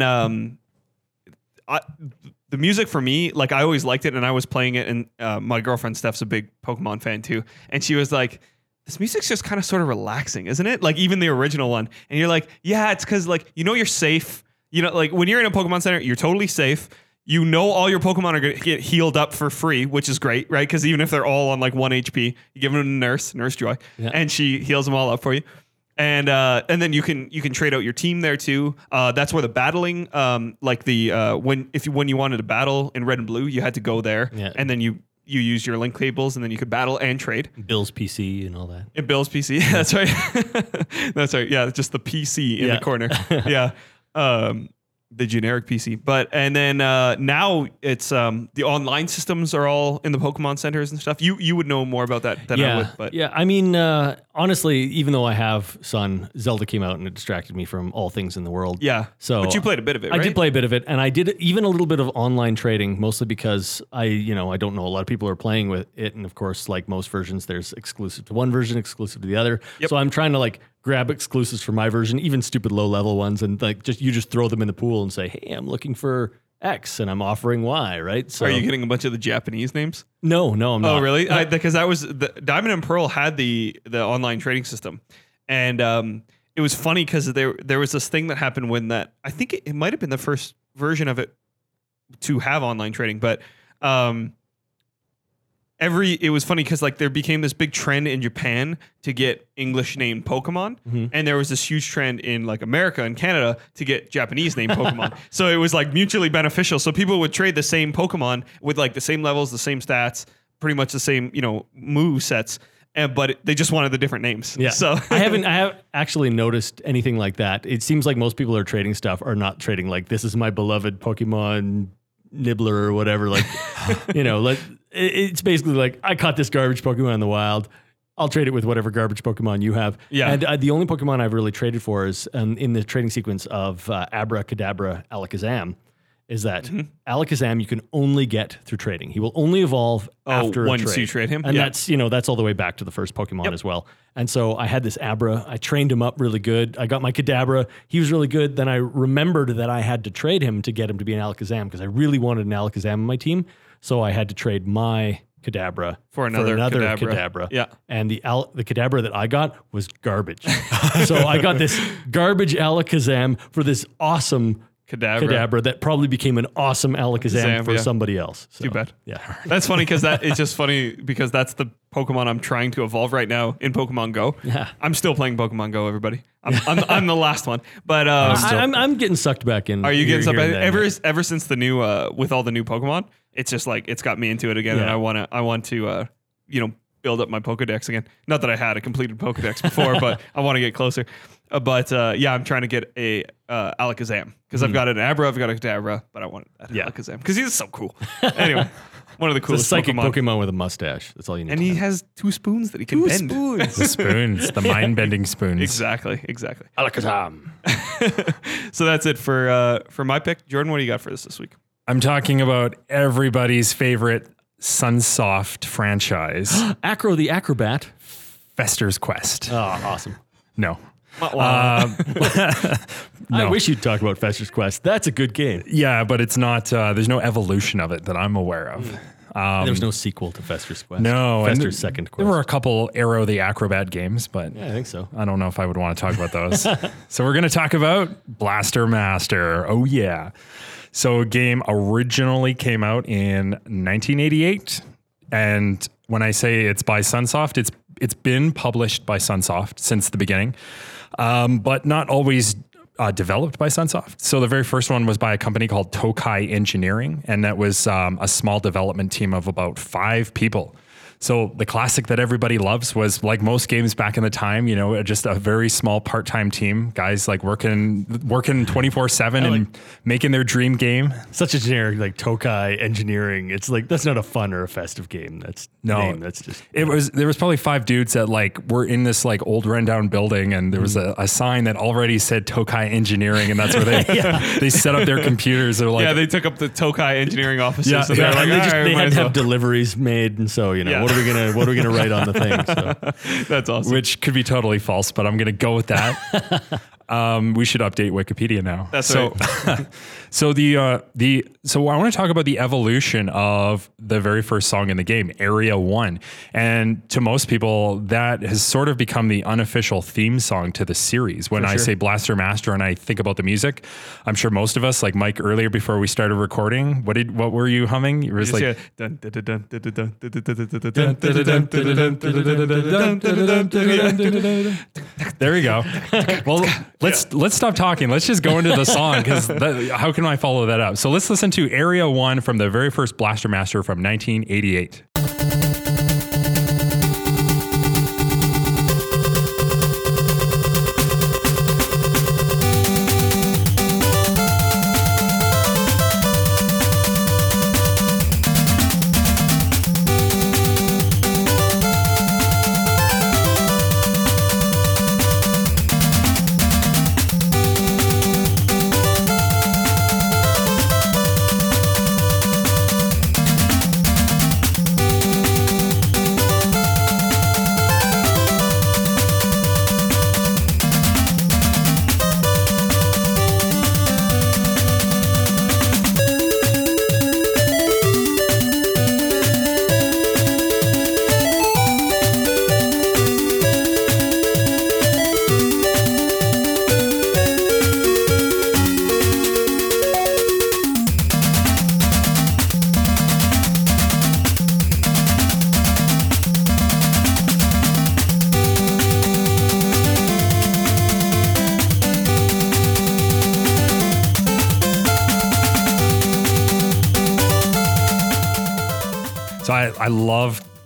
the music for me, like I always liked it, and I was playing it, and my girlfriend Steph's a big Pokemon fan too, and she was like, this music's just kind of sort of relaxing, isn't it? Like even the original one. And you're like, yeah, it's because like, you're safe. Like when you're in a Pokemon Center, you're totally safe. All your Pokemon are going to get healed up for free, which is great, right? Because even if they're all on like 1 HP, you give them to Nurse Joy, and she heals them all up for you. And then you can trade out your team there too. That's where the battling, when you wanted to battle in Red and Blue, you had to go there, and then you use your link cables, and then you could battle and trade. Bill's PC and all that. And Bill's PC. Yeah. That's right. That's right. Yeah. Just the PC in the corner. Yeah. The generic PC. But, and then now it's the online systems are all in the Pokemon centers and stuff. You would know more about that than I would. But yeah. I mean, honestly, even though I have Sun, Zelda came out and it distracted me from all things in the world. Yeah. So, but you played a bit of it, right? I did play a bit of it. And I did even a little bit of online trading, mostly because I don't know. A lot of people are playing with it. And of course, like most versions, there's exclusive to one version, exclusive to the other. Yep. So I'm trying to like grab exclusives for my version, even stupid low-level ones, and like just throw them in the pool and say, hey, I'm looking for X, and I'm offering Y, right? So, are you getting a bunch of the Japanese names? No, I'm not. Oh, really? Because that was Diamond and Pearl had the online trading system, and it was funny because there was this thing that happened when that I think it might have been the first version of it to have online trading, but it was funny because like there became this big trend in Japan to get English named Pokemon, and there was this huge trend in like America and Canada to get Japanese named Pokemon. So it was like mutually beneficial. So people would trade the same Pokemon with like the same levels, the same stats, pretty much the same move sets, but they just wanted the different names. Yeah. So I haven't actually noticed anything like that. It seems like most people are trading stuff are not trading like this is my beloved Pokemon Nibbler or whatever. Like like. It's basically like, I caught this garbage Pokemon in the wild. I'll trade it with whatever garbage Pokemon you have. Yeah. And the only Pokemon I've really traded for is in the trading sequence of Abracadabra Alakazam, is that Alakazam you can only get through trading. He will only evolve after once a trade. You trade him. And that's all the way back to the first Pokemon as well. And so I had this Abra. I trained him up really good. I got my Kadabra. He was really good. Then I remembered that I had to trade him to get him to be an Alakazam because I really wanted an Alakazam on my team. So I had to trade my Kadabra for another Kadabra. Yeah. And the Kadabra that I got was garbage. So I got this garbage Alakazam for this awesome Kadabra that probably became an awesome Alakazam for somebody else. So, too bad. Yeah. That's funny because that it's just funny because that's the Pokemon I'm trying to evolve right now in Pokemon Go. Yeah. I'm still playing Pokemon Go, everybody. I'm the last one. But I'm getting sucked back in. Are you getting sucked back in? Ever since the new with all the new Pokemon, it's just like it's got me into it again, and I want to build up my Pokedex again. Not that I had a completed Pokedex before, but I want to get closer. I'm trying to get a Alakazam because I've got an Abra, I've got a Kadabra, but I want that Alakazam because he's so cool. Anyway, one of the coolest psychic Pokemon with a mustache. That's all you need. And he has two spoons that he can bend. Two spoons. The mind-bending spoons. Exactly. Alakazam. So that's it for my pick. Jordan, what do you got for this week? I'm talking about everybody's favorite Sunsoft franchise. Acro the Acrobat. Fester's Quest. Oh, awesome. No. No. I wish you'd talk about Fester's Quest. That's a good game. Yeah, but it's not, there's no evolution of it that I'm aware of. There's no sequel to Fester's Quest. No. Fester's Second Quest. There were a couple Arrow the Acrobat games, but yeah, I think so. I don't know if I would want to talk about those. So we're going to talk about Blaster Master. Oh, yeah. So a game originally came out in 1988. And when I say it's by Sunsoft, it's been published by Sunsoft since the beginning. But not always developed by Sunsoft. So the very first one was by a company called Tokai Engineering, and that was a small development team of about 5 people. So the classic that everybody loves was, like most games back in the time, just a very small part-time team, guys like working 24/7 and making their dream game. Such a generic like Tokai Engineering. It's like that's not a fun or a festive game. There was probably 5 dudes that like were in this like old rundown building, and there was a sign that already said Tokai Engineering, and that's where they they set up their computers. They're like they took up the Tokai Engineering offices. Yeah, and like, they had to have deliveries made, and so what are we gonna write on the thing? So. That's awesome. Which could be totally false, but I'm gonna go with that. We should update Wikipedia now. That's right. So I want to talk about the evolution of the very first song in the game, Area 1. And to most people, that has sort of become the unofficial theme song to the series. When I say Blaster Master and I think about the music, I'm sure most of us, like Mike earlier before we started recording, what were you humming? It was like there we go. Well, Let's stop talking. Let's just go into the song because how can I follow that up? So let's listen to Area 1 from the very first Blaster Master from 1988.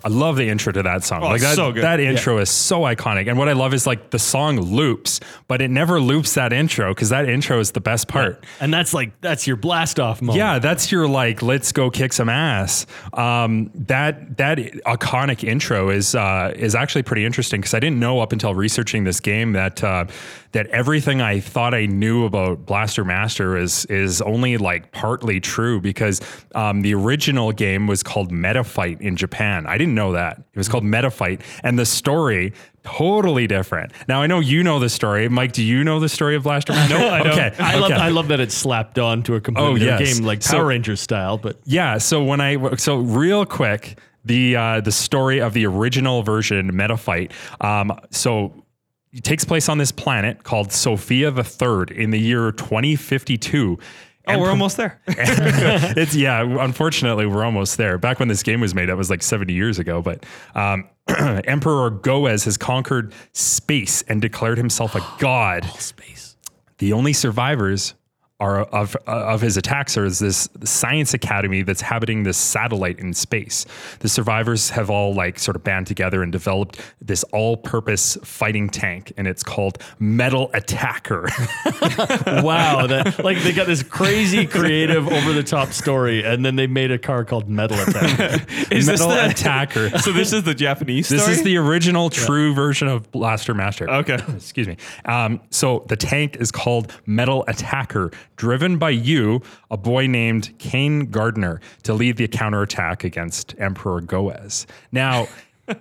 I love the intro to that song. So good. That intro is so iconic. And what I love is like the song loops, but it never loops that intro because that intro is the best part. Yeah. And that's your blast off moment. Yeah, that's your like let's go kick some ass. That iconic intro is actually pretty interesting because I didn't know up until researching this game that everything I thought I knew about Blaster Master is only like partly true because the original game was called MetaFight in Japan. I didn't know that. It was called MetaFight, and the story totally different. Now I know you know the story. Mike, do you know the story of Blaster Master? No, I don't. Okay. I love that it's slapped on to a completely different game like Power Rangers style, but yeah, so real quick, the story of the original version MetaFight. So It takes place on this planet called Sophia the Third in the year 2052. Oh, we're almost there. It's, yeah, unfortunately, we're almost there. Back when this game was made, that was like 70 years ago. But Emperor Goez has conquered space and declared himself a god. All space. The only survivors are of his attacks are this science academy that's habiting this satellite in space. The survivors have all like sort of band together and developed this all-purpose fighting tank, and it's called Metal Attacker. Wow, that, like they got this crazy creative over-the-top story, and then they made a car called Metal Attacker. Metal Attacker. So this is the Japanese story? This is the original true version of Blaster Master. Okay. Excuse me. So the tank is called Metal Attacker, driven by you, a boy named Kane Gardner, to lead the counterattack against Emperor Goez. Now,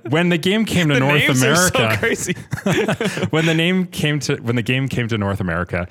when the game came to North America, when the game came to North America,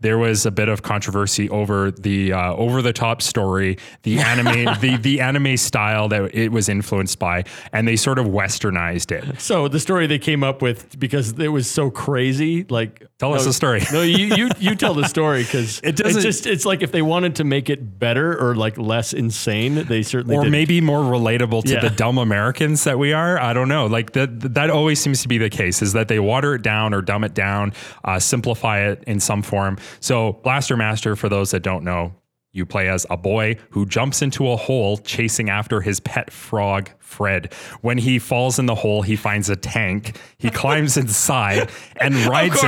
there was a bit of controversy over the over-the-top story, the anime, the anime style that it was influenced by, and they sort of westernized it. So the story they came up with, because it was so crazy, like tell us the story. No, you tell the story, because it's like if they wanted to make it better or like less insane, they certainly did. Or maybe more relatable to the dumb Americans that we are. I don't know. Like that always seems to be the case, is that they water it down or dumb it down, simplify it in some form. So Blaster Master, for those that don't know, you play as a boy who jumps into a hole chasing after his pet frog, Fred. When he falls in the hole, he finds a tank. He climbs inside and rides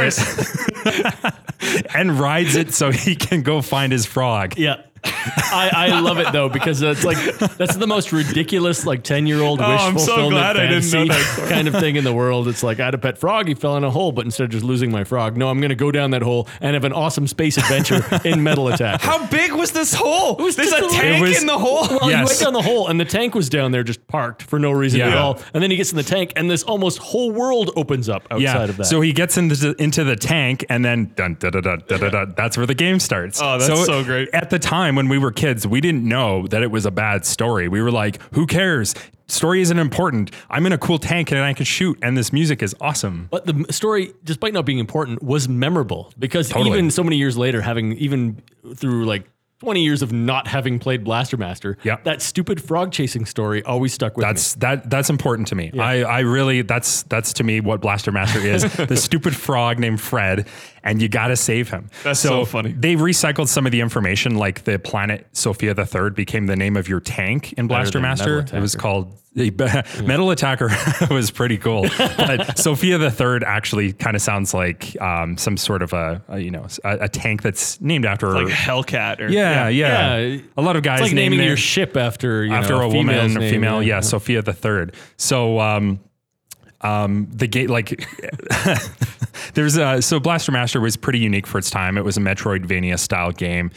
it so he can go find his frog. Yeah. I love it though, because it's like that's the most ridiculous like 10-year-old wish fulfillment fantasy kind of thing in the world. It's like I had a pet frog, he fell in a hole, but instead of just losing my frog, no, I'm going to go down that hole and have an awesome space adventure in Metal Attack. How big was this hole? There's a tank in the hole. Well, yes. He went down the hole, and the tank was down there just parked for no reason at all. And then he gets in the tank, and this almost whole world opens up outside of that. So he gets into the tank, and then dun da da da da da da. That's where the game starts. Oh, that's so great. At the time, when we were kids, we didn't know that it was a bad story. We were like, who cares? Story isn't important. I'm in a cool tank and I can shoot, and this music is awesome. But the story, despite not being important, was memorable, because even so many years later, having even through like 20 years of not having played Blaster Master, that stupid frog chasing story always stuck with me. That's important to me. Yeah. I really, that's to me what Blaster Master is. The stupid frog named Fred, and you got to save him. That's so funny. They recycled some of the information, like the planet Sophia the Third became the name of your tank in Blaster Master. It was called Metal Attacker. Was pretty cool. But Sophia the Third actually kind of sounds like some sort of a tank that's named after like Hellcat. Or yeah. A lot of guys it's like naming your ship after a woman name, or female. Yeah, Sophia the Third. So the gate like. So Blaster Master was pretty unique for its time. It was a Metroidvania style game.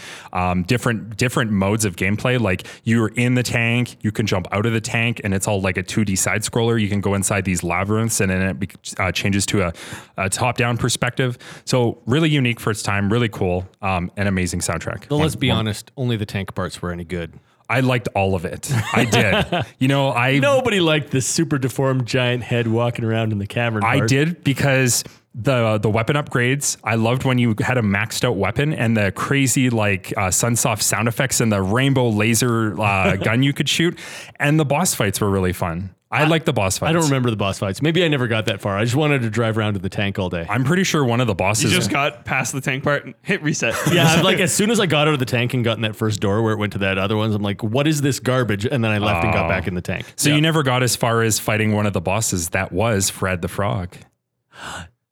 Different modes of gameplay. Like you're in the tank, you can jump out of the tank, and it's all like a 2D side scroller. You can go inside these labyrinths, and then it changes to a top down perspective. So really unique for its time, really cool, and amazing soundtrack. Well, let's be honest, only the tank parts were any good. I liked all of it. I did. Nobody liked this super deformed giant head walking around in the cavern. I did, because the weapon upgrades. I loved when you had a maxed out weapon, and the crazy like Sunsoft sound effects and the rainbow laser gun you could shoot. And the boss fights were really fun. I like the boss fights. I don't remember the boss fights. Maybe I never got that far. I just wanted to drive around to the tank all day. I'm pretty sure one of the bosses... You just got past the tank part and hit reset. Yeah, like as soon as I got out of the tank and got in that first door where it went to that other ones, I'm like, what is this garbage? And then I left and got back in the tank. So you never got as far as fighting one of the bosses that was Fred the Frog.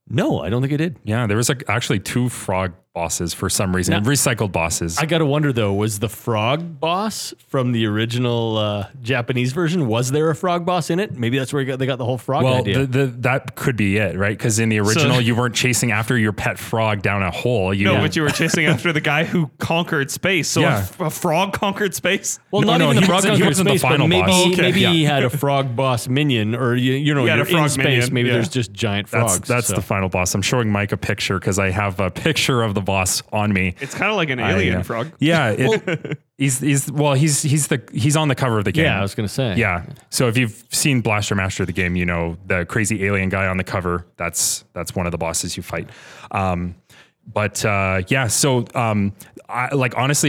No, I don't think I did. Yeah, there was actually two frog bosses for some reason. Now, recycled bosses. I gotta wonder though, was the frog boss from the original Japanese version? Was there a frog boss in it? Maybe that's where they got the whole frog idea. That could be it, right? Because in the original, you weren't chasing after your pet frog down a hole. But you were chasing after the guy who conquered space. So a frog conquered space. Well, not even the frog conquered space. The final boss. Maybe he had a frog boss minion, or you're in frog space. Minion. Maybe there's just giant frogs. That's the final boss. I'm showing Mike a picture because I have a picture of the boss on me. It's kind of like an alien frog. Yeah. Well, He's on the cover of the game. Yeah, I was gonna say. Yeah. So if you've seen Blaster Master, the game, you know the crazy alien guy on the cover. That's one of the bosses you fight. Honestly,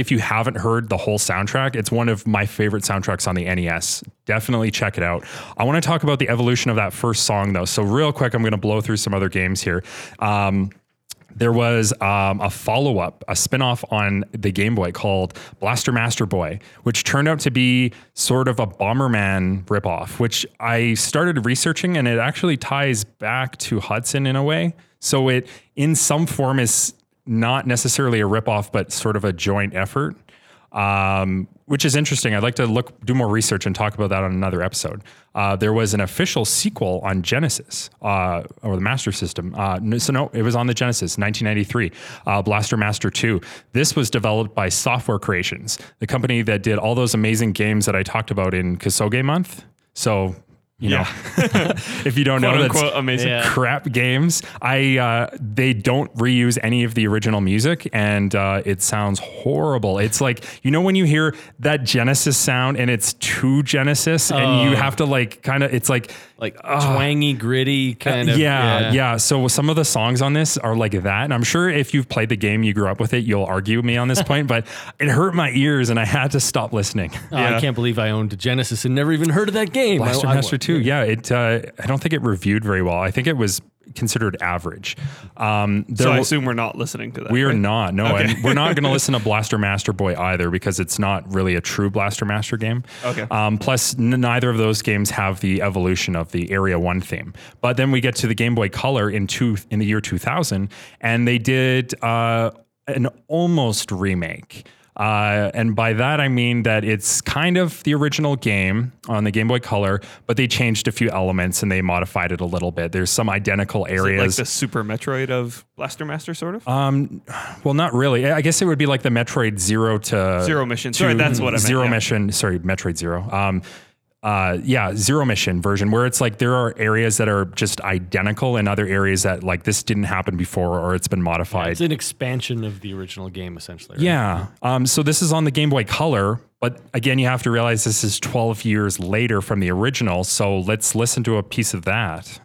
if you haven't heard the whole soundtrack, it's one of my favorite soundtracks on the NES. Definitely check it out. I want to talk about the evolution of that first song though. So real quick, I'm gonna blow through some other games here. There was a follow-up, a spin-off on the Game Boy called Blaster Master Boy, which turned out to be sort of a Bomberman ripoff, which I started researching, and it actually ties back to Hudson in a way. So it, in some form, is not necessarily a ripoff, but sort of a joint effort, which is interesting. I'd like to do more research and talk about that on another episode. There was an official sequel on Genesis, or the Master System. It was on the Genesis, 1993, Blaster Master 2. This was developed by Software Creations, the company that did all those amazing games that I talked about in Kasuge Month. So... You know, if you don't know, that's amazing crap games. They don't reuse any of the original music, and it sounds horrible. It's like, you know, when you hear that Genesis sound and it's too Genesis, and you have to it's like twangy, gritty kind of. Yeah. So some of the songs on this are like that. And I'm sure if you've played the game, you grew up with it, you'll argue with me on this point, but it hurt my ears and I had to stop listening. I can't believe I owned a Genesis and never even heard of that game. Blaster Master 2. Yeah. I don't think it reviewed very well. I think it was considered average. So I assume we're not listening to that. We are not. No, okay. And we're not going to listen to Blaster Master Boy either, because it's not really a true Blaster Master game. Okay. Plus, neither of those games have the evolution of the Area 1 theme. But then we get to the Game Boy Color in the year 2000, and they did an almost remake. And by that, I mean that it's kind of the original game on the Game Boy Color, but they changed a few elements and they modified it a little bit. There's some identical areas. Is it like the Super Metroid of Blaster Master, sort of? Well, not really. I guess it would be like the Metroid Zero Mission. Sorry, that's what I meant. Metroid Zero. Zero Mission version, where it's like there are areas that are just identical and other areas that like this didn't happen before or it's been modified. Yeah, it's an expansion of the original game, essentially. Right? Yeah. So this is on the Game Boy Color, but again, you have to realize this is 12 years later from the original. So let's listen to a piece of that.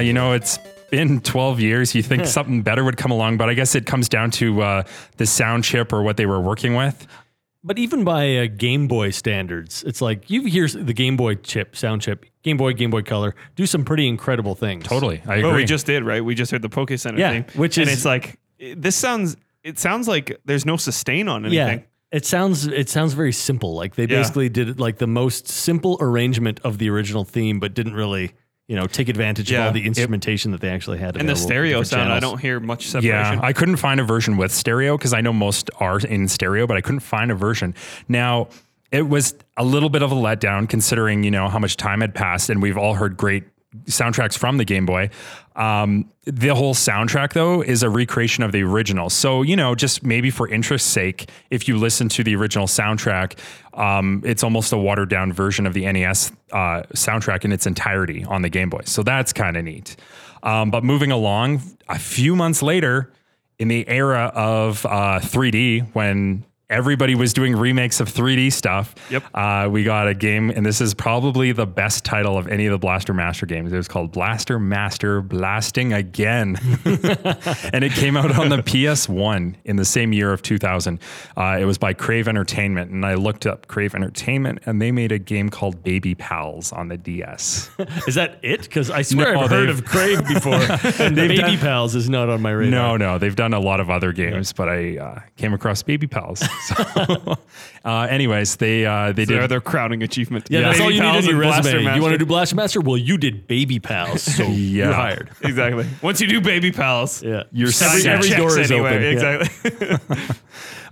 You know, it's been 12 years. You think something better would come along, but I guess it comes down to the sound chip or what they were working with. But even by Game Boy standards, it's like you hear the Game Boy sound chip, Game Boy Color, do some pretty incredible things. Totally. I agree. Well, we just did, right? We just heard the Poké Center theme. It sounds like there's no sustain on anything. Yeah. It sounds very simple. Like they basically did like the most simple arrangement of the original theme, but didn't really... you know, take advantage of all the instrumentation that they actually had. And the stereo sound, I don't hear much separation. Yeah, I couldn't find a version with stereo because I know most are in stereo, but I couldn't find a version. Now, it was a little bit of a letdown considering, you know, how much time had passed and we've all heard great soundtracks from the Game Boy. The whole soundtrack though is a recreation of the original. So, you know, just maybe for interest's sake, if you listen to the original soundtrack, it's almost a watered down version of the NES soundtrack in its entirety on the Game Boy. So that's kind of neat. But moving along, a few months later in the era of 3D, when everybody was doing remakes of 3D stuff. Yep. We got a game, and this is probably the best title of any of the Blaster Master games. It was called Blaster Master Blasting Again. And it came out on the PS1 in the same year of 2000. It was by Crave Entertainment, and I looked up Crave Entertainment, and they made a game called Baby Pals on the DS. Is that it? Because I swear I've heard of Crave before, and Baby Pals is not on my radar. No, they've done a lot of other games, but I came across Baby Pals. So, anyways, they did. They're their crowning achievement. Yeah, that's all you need on your resume. You want to do Blaster Master? Well, you did Baby Pals, so you're hired. Exactly. Once you do Baby Pals, you're every door is open. Exactly.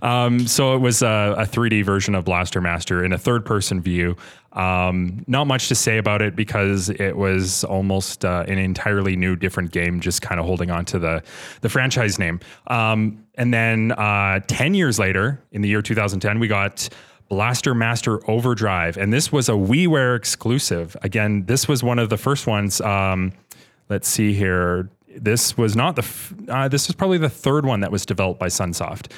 Yeah. So it was a 3D version of Blaster Master in a third-person view. Not much to say about it because it was almost an entirely new, different game, just kind of holding on to the franchise name. And then 10 years later, in the year 2010, we got Blaster Master Overdrive. And this was a WiiWare exclusive. Again, this was one of the first ones. Let's see here. This was not the. This was probably the third one that was developed by Sunsoft.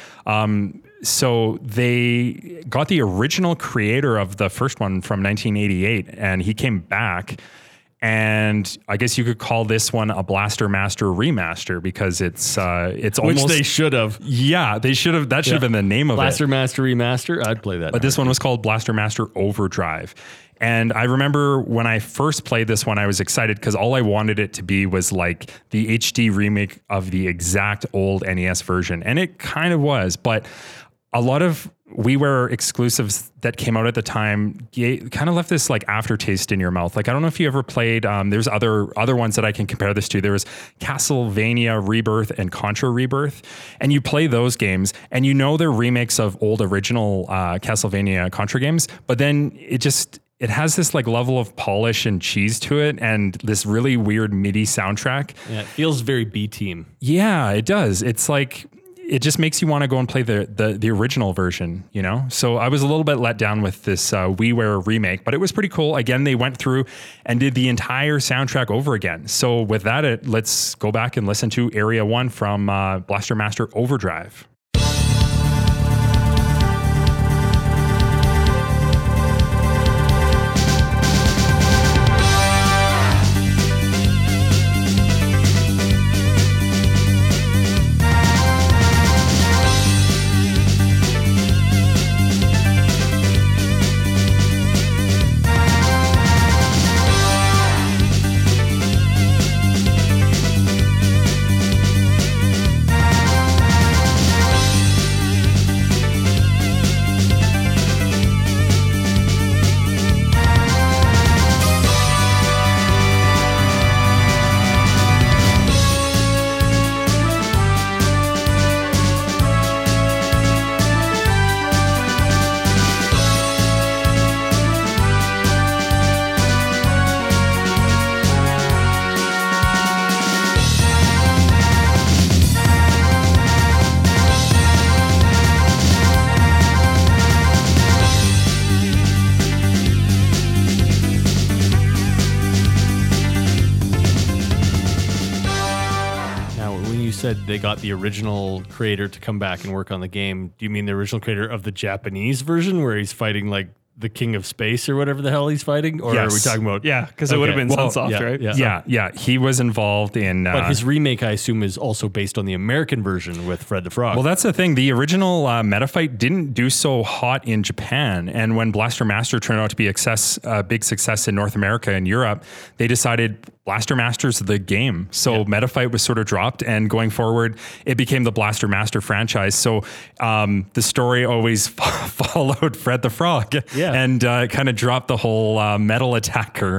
So they got the original creator of the first one from 1988, and he came back. And I guess you could call this one a Blaster Master remaster because it's almost which they should have. Yeah, they should have. That should have been the name of Blaster it. Blaster Master remaster. I'd play that. But this one was called Blaster Master Overdrive. And I remember when I first played this one, I was excited because all I wanted it to be was like the HD remake of the exact old NES version. And it kind of was, but a lot of WiiWare exclusives that came out at the time kind of left this like aftertaste in your mouth. Like, I don't know if you ever played, there's other ones that I can compare this to. There was Castlevania Rebirth and Contra Rebirth. And you play those games and you know they're remakes of old original Castlevania Contra games, but then it has this like level of polish and cheese to it and this really weird MIDI soundtrack. Yeah, it feels very B-Team. Yeah, it does. It's like, it just makes you want to go and play the original version, you know? So I was a little bit let down with this WiiWare remake, but it was pretty cool. Again, they went through and did the entire soundtrack over again. So with that, let's go back and listen to Area 1 from Blaster Master Overdrive. They got the original creator to come back and work on the game. Do you mean the original creator of the Japanese version where he's fighting like the king of space or whatever the hell he's fighting? Or yes. Are we talking about... Yeah, because it would have been Sunsoft, right? Yeah. He was involved in... but his remake, I assume, is also based on the American version with Fred the Frog. Well, that's the thing. The original MetaFight didn't do so hot in Japan. And when Blaster Master turned out to be a big success in North America and Europe, they decided... Blaster Master's the game. So MetaFight was sort of dropped, and going forward, it became the Blaster Master franchise. So the story always followed Fred the Frog and kind of dropped the whole Metal Attacker.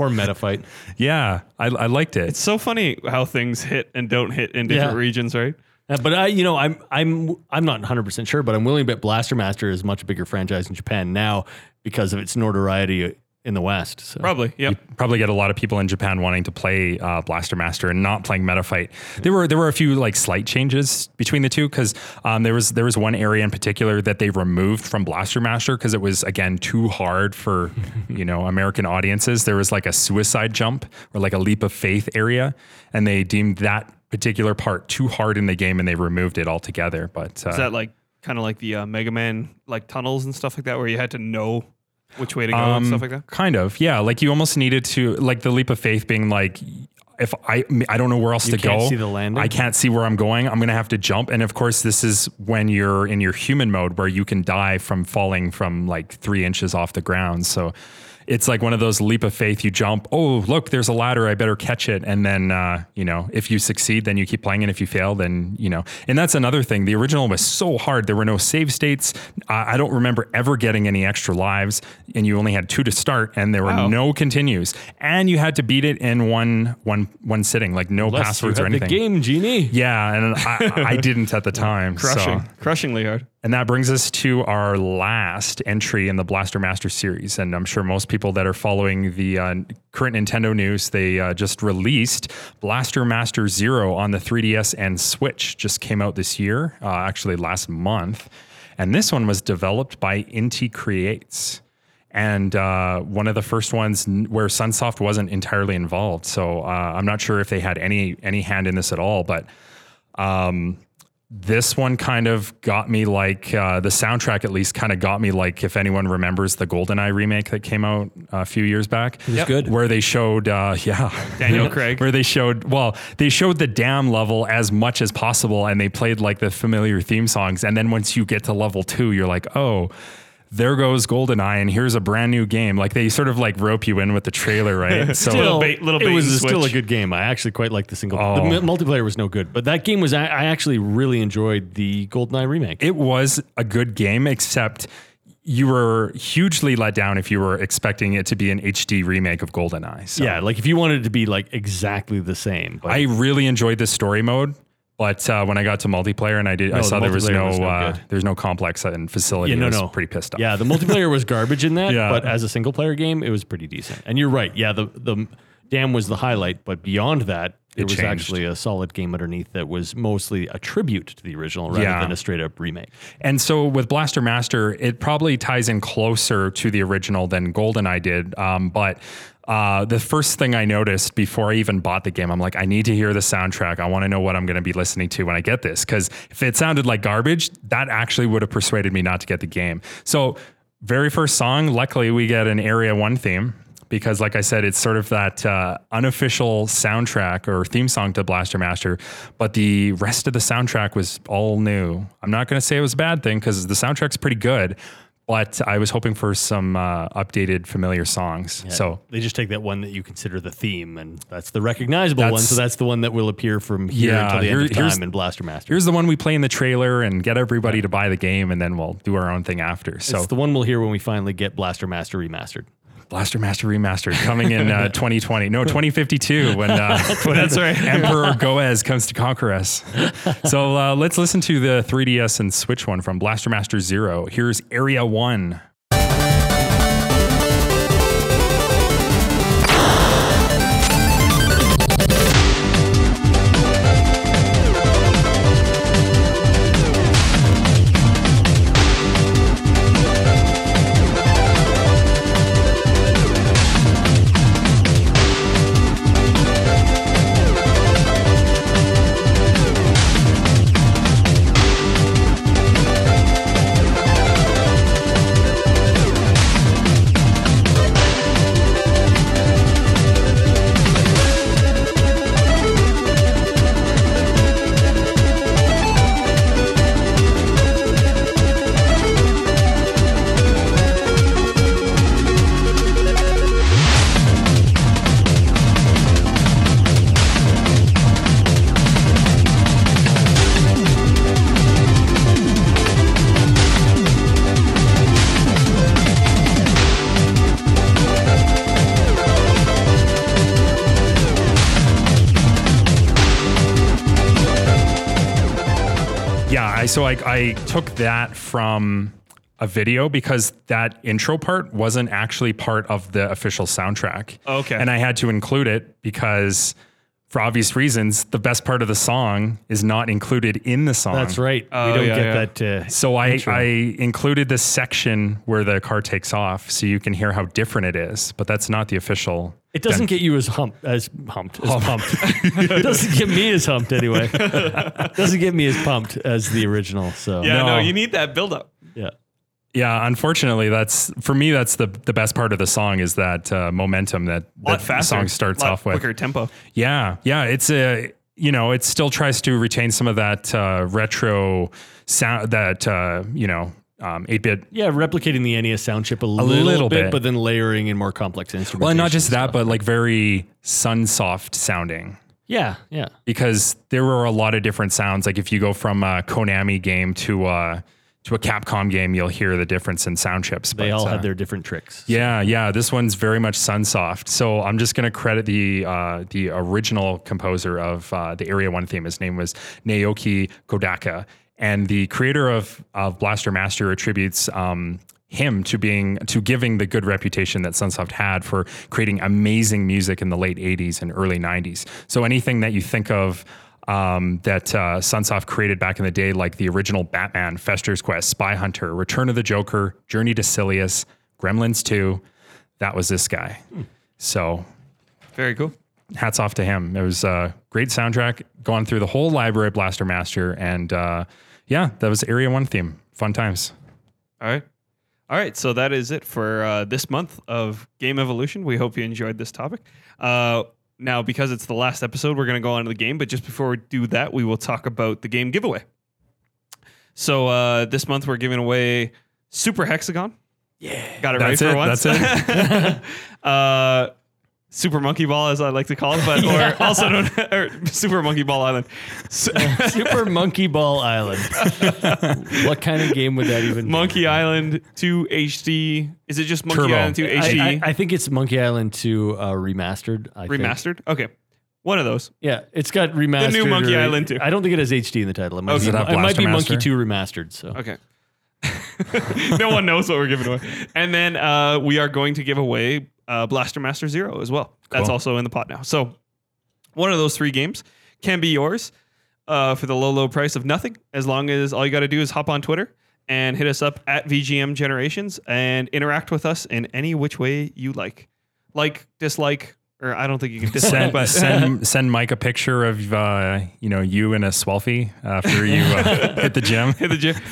Or MetaFight. Yeah, I liked it. It's so funny how things hit and don't hit in different regions, right? But I'm not 100% sure, but I'm willing to bet Blaster Master is a much bigger franchise in Japan now because of its notoriety in the West. So. Probably, yeah. You probably get a lot of people in Japan wanting to play Blaster Master and not playing MetaFight. There were a few like slight changes between the two because there was one area in particular that they removed from Blaster Master because it was, again, too hard for American audiences. There was like a suicide jump or like a leap of faith area, and they deemed that particular part too hard in the game and they removed it altogether. But is that like kind of like the Mega Man like tunnels and stuff like that, where you had to know which way to go and stuff like that? Kind of, yeah. Like you almost needed to, like the leap of faith being like, if I don't know where else to go. You can't see the landing. I can't see where I'm going. I'm going to have to jump. And of course, this is when you're in your human mode where you can die from falling from like 3 inches off the ground. So it's like one of those leap of faith. You jump. Oh, look, there's a ladder. I better catch it. And then, you know, if you succeed, then you keep playing. And if you fail, then, you know, and that's another thing. The original was so hard. There were no save states. I don't remember ever getting any extra lives, and you only had 2 to start, and there were no continues, and you had to beat it in one sitting, like no unless passwords or anything. The game genie. Yeah. And I didn't at the time. Crushingly hard. And that brings us to our last entry in the Blaster Master series. And I'm sure most people that are following the current Nintendo news, they just released Blaster Master Zero on the 3DS and Switch. Just came out this year, actually last month. And this one was developed by Inti Creates. And one of the first ones where Sunsoft wasn't entirely involved. So I'm not sure if they had any hand in this at all, but... this one kind of got me like the soundtrack, at least, kind of got me like, if anyone remembers the GoldenEye remake that came out a few years back, it was good. Where they showed, Daniel Craig, where they showed the dam level as much as possible, and they played like the familiar theme songs. And then once you get to level 2, you're like, oh, there goes GoldenEye, and here's a brand new game. Like they sort of like rope you in with the trailer, right? So little bait it was still a good game. I actually quite liked the single. Oh. The multiplayer was no good, but that game was. I actually really enjoyed the GoldenEye remake. It was a good game, except you were hugely let down if you were expecting it to be an HD remake of GoldenEye. So. Yeah, like if you wanted it to be like exactly the same. But I really enjoyed the story mode. But when I got to multiplayer and I saw there's no complex and facility. Yeah, I was pretty pissed off. Yeah, the multiplayer was garbage in that, but as a single player game, it was pretty decent. And you're right. Yeah, the dam was the highlight, but beyond that, it was actually a solid game underneath that was mostly a tribute to the original rather than a straight up remake. And so with Blaster Master, it probably ties in closer to the original than GoldenEye did, but... the first thing I noticed before I even bought the game, I'm like, I need to hear the soundtrack. I want to know what I'm going to be listening to when I get this. Because if it sounded like garbage, that actually would have persuaded me not to get the game. So very first song, luckily we get an Area 1 theme. Because like I said, it's sort of that unofficial soundtrack or theme song to Blaster Master. But the rest of the soundtrack was all new. I'm not going to say it was a bad thing because the soundtrack's pretty good. But I was hoping for some updated familiar songs. Yeah. So they just take that one that you consider the theme, and that's the recognizable one. So that's the one that will appear from here until the end of time in Blaster Master. Here's the one we play in the trailer and get everybody to buy the game, and then we'll do our own thing after. So it's the one we'll hear when we finally get Blaster Master Remastered. Blaster Master Remastered coming in 2052 when that's right. Emperor Goez comes to conquer us. So let's listen to the 3DS and Switch one from Blaster Master Zero. Here's Area 1. So I took that from a video because that intro part wasn't actually part of the official soundtrack. Okay. And I had to include it because for obvious reasons, the best part of the song is not included in the song. That's right. We don't get that. So I included this section where the car takes off so you can hear how different it is, but that's not the official. It doesn't get you as pumped. It doesn't get me as humped anyway. It doesn't get me as pumped as the original. So yeah, no, you need that buildup. Yeah. Yeah, unfortunately, that's the best part of the song is that momentum that the song starts off with. Quicker tempo. Yeah, it still tries to retain some of that retro sound that 8-bit. Yeah, replicating the NES sound chip a little bit, but then layering in more complex instruments. Well, and not just that, but like very Sunsoft sounding. Yeah. Because there were a lot of different sounds. Like if you go from a Konami game to a Capcom game, you'll hear the difference in sound chips. They all had their different tricks. Yeah. This one's very much Sunsoft. So I'm just going to credit the original composer of the Area 1 theme. His name was Naoki Kodaka. And the creator of Blaster Master attributes him to giving the good reputation that Sunsoft had for creating amazing music in the late 80s and early 90s. So anything that you think of that Sunsoft created back in the day, like the original Batman, Fester's Quest, Spy Hunter, Return of the Joker, Journey to Silius, Gremlins 2, that was this guy. So very cool. Hats off to him. It was a great soundtrack. Gone through the whole library of Blaster Master, and that was Area 1 theme. Fun times. All right. So that is it for this month of Game Evolution. We hope you enjoyed this topic. Now, because it's the last episode, we're going to go on to the game. But just before we do that, we will talk about the game giveaway. So this month, we're giving away Super Hexagon. Yeah. Got it right for once. That's it. Super Monkey Ball, as I like to call it, but or also known as Super Monkey Ball Island. Super Monkey Ball Island. What kind of game would that even be? Monkey Island 2 HD. Is it just Monkey Island 2 HD? I think it's Monkey Island 2 remastered. I think. Okay. One of those. Yeah, it's got remastered. The new Monkey Island 2. I don't think it has HD in the title. It might be Monkey 2 remastered. So. Okay. No one knows what we're giving away. And then we are going to give away Blaster Master Zero as well. Cool. That's also in the pot now. So one of those three games can be yours for the low price of nothing, as long as all you got to do is hop on Twitter and hit us up at VGM Generations and interact with us in any which way you like. Like, dislike, or I don't think you can dislike. Send Mike a picture of you in a Swelfie after you hit the gym. Anything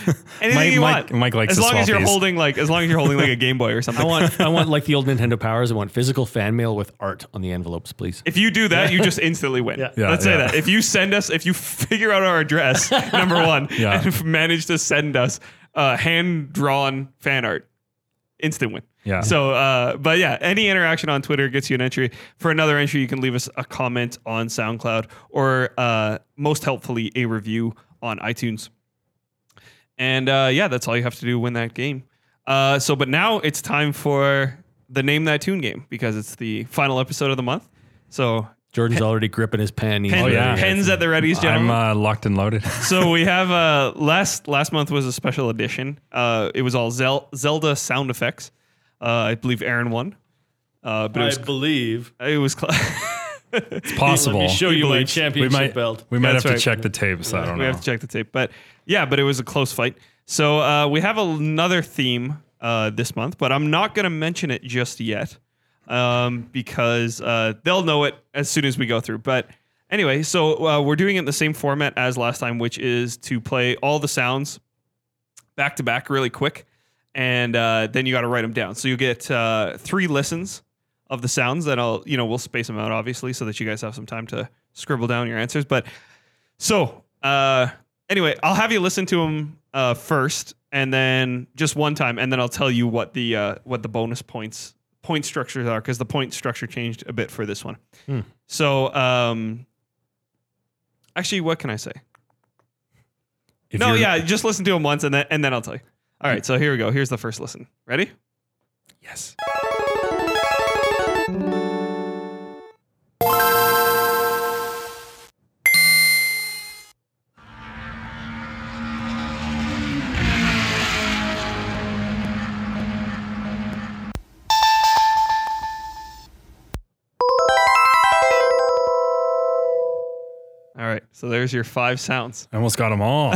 Mike, you want. Mike likes as long Swelfies. as long as you're holding like a Game Boy or something. I want like the old Nintendo powers. I want physical fan mail with art on the envelopes, please. If you do that, you just instantly win. Yeah. Let's say that if you figure out our address, number one, and manage to send us hand drawn fan art, instant win. Yeah. So, but yeah, any interaction on Twitter gets you an entry. For another entry, you can leave us a comment on SoundCloud or, most helpfully, a review on iTunes. And that's all you have to do to win that game. But now it's time for the Name That Tune game because it's the final episode of the month. So Jordan's already gripping his pen. Pens at the ready, gentlemen. I'm locked and loaded. So we have last month was a special edition. It was all Zelda sound effects. I believe Aaron won. But I believe it was. It's possible. Let me show you my championship belt. We might have to check the tape. So yeah, I don't know. We have to check the tape, but it was a close fight. So we have another theme this month, but I'm not going to mention it just yet because they'll know it as soon as we go through. But anyway, so we're doing it in the same format as last time, which is to play all the sounds back to back, really quick. And then you got to write them down. So you get three listens of the sounds that we'll space them out, obviously, so that you guys have some time to scribble down your answers. But so anyway, I'll have you listen to them first and then just one time. And then I'll tell you what the bonus point structures are, because the point structure changed a bit for this one. So actually, what can I say? Just listen to them once and then I'll tell you. All right, so here we go. Here's the first listen. Ready? Yes. right, so there's your 5 sounds. I almost got them all.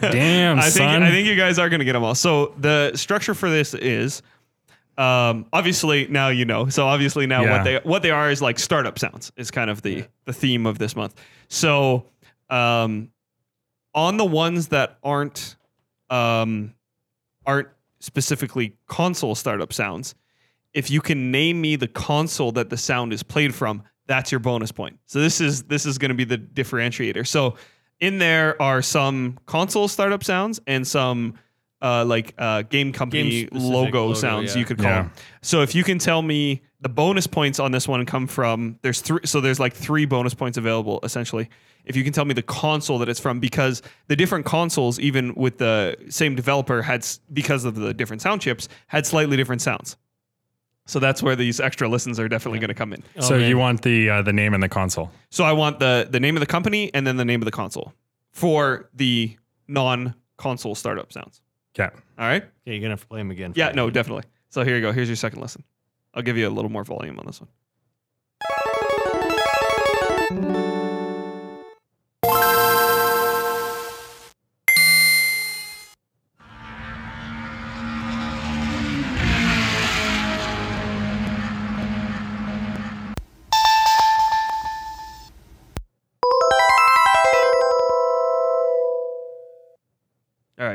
Damn, I think you guys are going to get them all. So the structure for this is, obviously now you know. So obviously now what they are is like startup sounds is kind of the theme of this month. So on the ones that aren't specifically console startup sounds, if you can name me the console that the sound is played from, that's your bonus point. So this is going to be the differentiator. So in there are some console startup sounds and some game company logo sounds you could call them. So if you can tell me the bonus points on this one come from, there's 3. So there's like 3 bonus points available essentially. If you can tell me the console that it's from, because the different consoles, even with the same developer, had, because of the different sound chips, had slightly different sounds. So that's where these extra listens are definitely going to come in. So you want the name and the console. So I want the name of the company and then the name of the console for the non-console startup sounds. Okay. All right? Okay, you're going to have to play them again. Yeah, no, definitely. So here you go. Here's your second listen. I'll give you a little more volume on this one.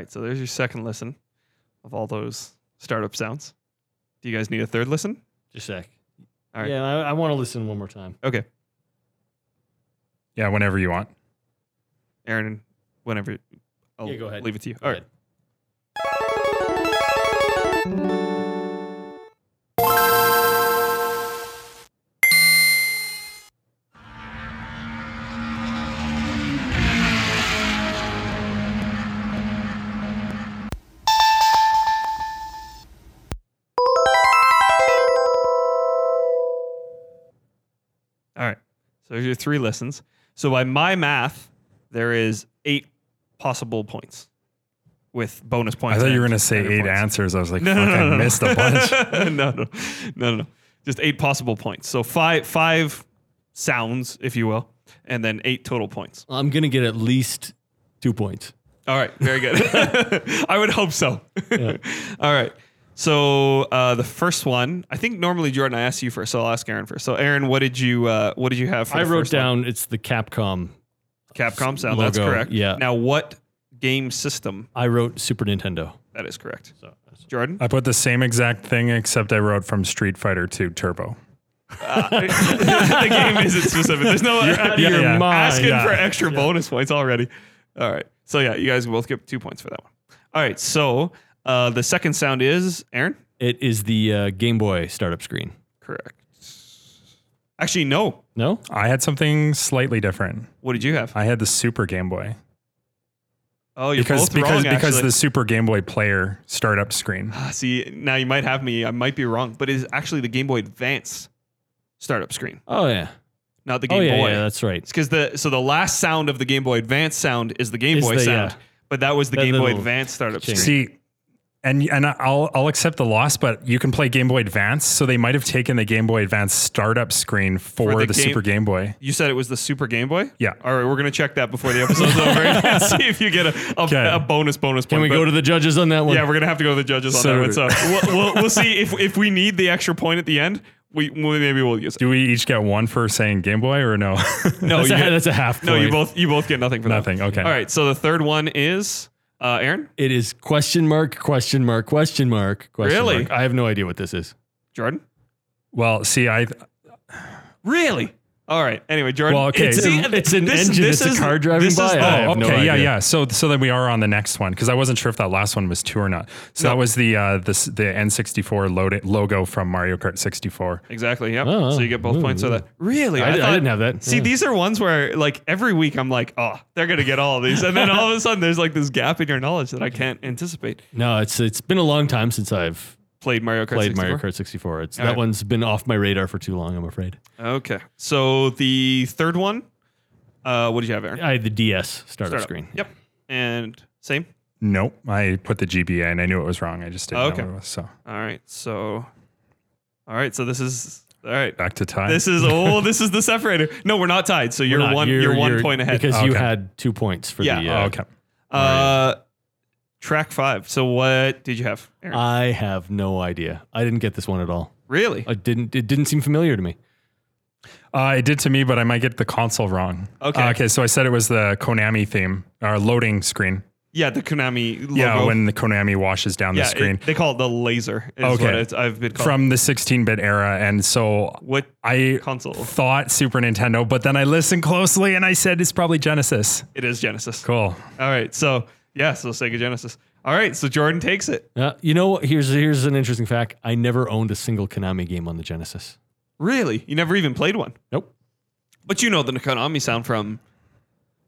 So there's your second listen of all those startup sounds. Do you guys need a third listen? Just a sec. All right. Yeah, I want to listen one more time. Okay. Yeah, whenever you want. Aaron, whenever. I'll go ahead. Leave it to you. All right. There's your 3 listens. So by my math, there is 8 possible points with bonus points. I thought you were going to say 8 points. Answers. I was like, no, I missed a bunch. No. Just 8 possible points. So five sounds, if you will, and then 8 total points. I'm going to get at least 2 points. All right. Very good. I would hope so. Yeah. All right. So the first one, I think normally Jordan, I asked you first, so I'll ask Aaron first. So Aaron, what did you have? For I wrote down one? It's the Capcom sound. Logo. That's correct. Yeah. Now what game system? I wrote Super Nintendo. That is correct. So, Jordan, I put the same exact thing except I wrote from Street Fighter 2 Turbo. The game isn't specific. There's no asking for extra bonus points already. All right. So yeah, you guys both get 2 points for that one. All right. So. The second sound is, Aaron? It is the Game Boy startup screen. Correct. Actually, no. No? I had something slightly different. What did you have? I had the Super Game Boy. Oh, you're both wrong, actually. Because the Super Game Boy Player startup screen. See, now you might have me. I might be wrong, but it is actually the Game Boy Advance startup screen. Oh, yeah. Not the Game Boy. Yeah, that's right. It's because the last sound of the Game Boy Advance sound is the Game Boy sound, but that was the Game Boy Advance startup screen. See, And I'll accept the loss, but you can play Game Boy Advance, so they might have taken the Game Boy Advance startup screen for the Super Game Boy. You said it was the Super Game Boy? Yeah. All right, we're going to check that before the episode's over and see if you get a bonus point. Can we go to the judges on that one? Yeah, we're going to have to go to the judges on that one. So we'll see if we need the extra point at the end. Maybe we'll use it. Do we each get one for saying Game Boy or no? No, that's a half point. No, you both get nothing for that. Nothing, okay. All right, so the third one is... Aaron? It is question mark. Really? Mark. I have no idea what this is. Jordan? Well, see, Really? All right. Anyway, Jordan. Well, okay. It's an engine. It's a car driving by. I have no idea. So then we are on the next one because I wasn't sure if that last one was 2 or not. So that was the N64 logo from Mario Kart 64. Exactly. Yep. So you get both points for that. Really? I didn't have that. See, these are ones where like every week I'm like, oh, they're gonna get all of these, and then all of a sudden there's like this gap in your knowledge that I can't anticipate. No, it's been a long time since I've played Mario Kart 64. That one's been off my radar for too long, I'm afraid. Okay. So the third one, what did you have, Aaron? I had the DS startup screen. Yep. And same? Nope. I put the GBA and I knew it was wrong. I just didn't know what it was. So. All right. So this is All right, back to tie. This is this is the separator. No, we're not tied. So you're 1 point ahead because you had 2 points for the track 5. So what did you have, Aaron? I have no idea. I didn't get this one at all. Really? It didn't seem familiar to me. It did to me, but I might get the console wrong. Okay. Okay. So I said it was the Konami theme or loading screen. Yeah, the Konami logo. Yeah, when the Konami washes down the screen. They call it the laser. From the 16-bit era. And so what I console? Thought Super Nintendo, but then I listened closely and I said it's probably Genesis. It is Genesis. Cool. All right. So, so Sega Genesis. All right. So Jordan takes it. You know what? Here's an interesting fact. I never owned a single Konami game on the Genesis. Really? You never even played one? Nope. But you know the Konami sound From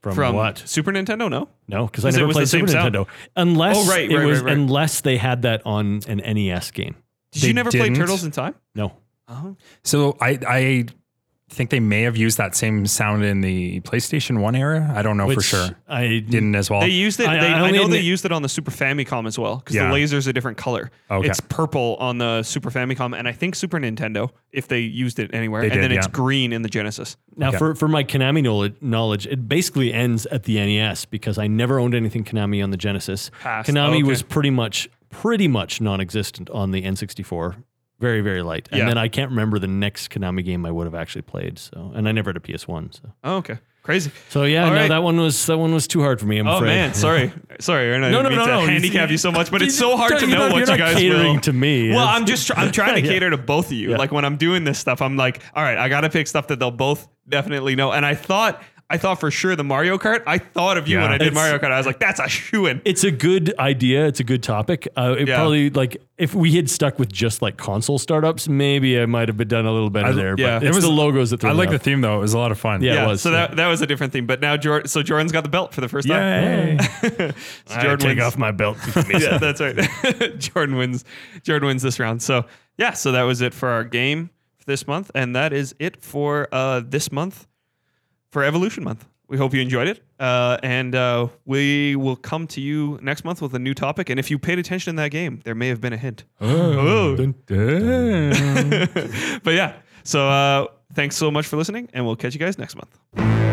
what? Super Nintendo? No, because I never played Super Nintendo. Unless they had that on an NES game. Did you never play Turtles in Time? No. Uh-huh. So I think they may have used that same sound in the PlayStation 1 era. I don't know for sure. I didn't as well. They used it. They used it on the Super Famicom as well because the laser's a different color. Okay. It's purple on the Super Famicom and I think Super Nintendo if they used it anywhere. It's green in the Genesis. Now for my Konami knowledge, it basically ends at the NES because I never owned anything Konami on the Genesis. Konami was pretty much non-existent on the N64. Very, very light. And then I can't remember the next Konami game I would have actually played. So, and I never had a PS1. So. Oh, okay. Crazy. So that one was too hard for me, I'm afraid. Oh man, sorry. Aaron, I didn't mean to handicap you so much, but it's so hard to know what you guys catering to me. Well, I'm just trying to cater to both of you. Yeah. Like when I'm doing this stuff, I'm like, all right, I got to pick stuff that they'll both definitely know. And I thought for sure the Mario Kart. I thought of you when I did Mario Kart. I was like, that's a shoo-in. It's a good idea. It's a good topic. Probably, like, if we had stuck with just, like, console startups, maybe I might have been done a little better there. Yeah. But it was the logos that threw me the theme, though. It was a lot of fun. Yeah, it was. So that was a different theme. But now, so Jordan's got the belt for the first time. Yay! So Jordan take off my belt. Yeah, that's right. Jordan wins this round. So, so that was it for our game this month. And that is it for this month. For Evolution Month. We hope you enjoyed it. And we will come to you next month with a new topic. And if you paid attention in that game, there may have been a hint. Oh. Dun, dun. But yeah. So thanks so much for listening. And we'll catch you guys next month.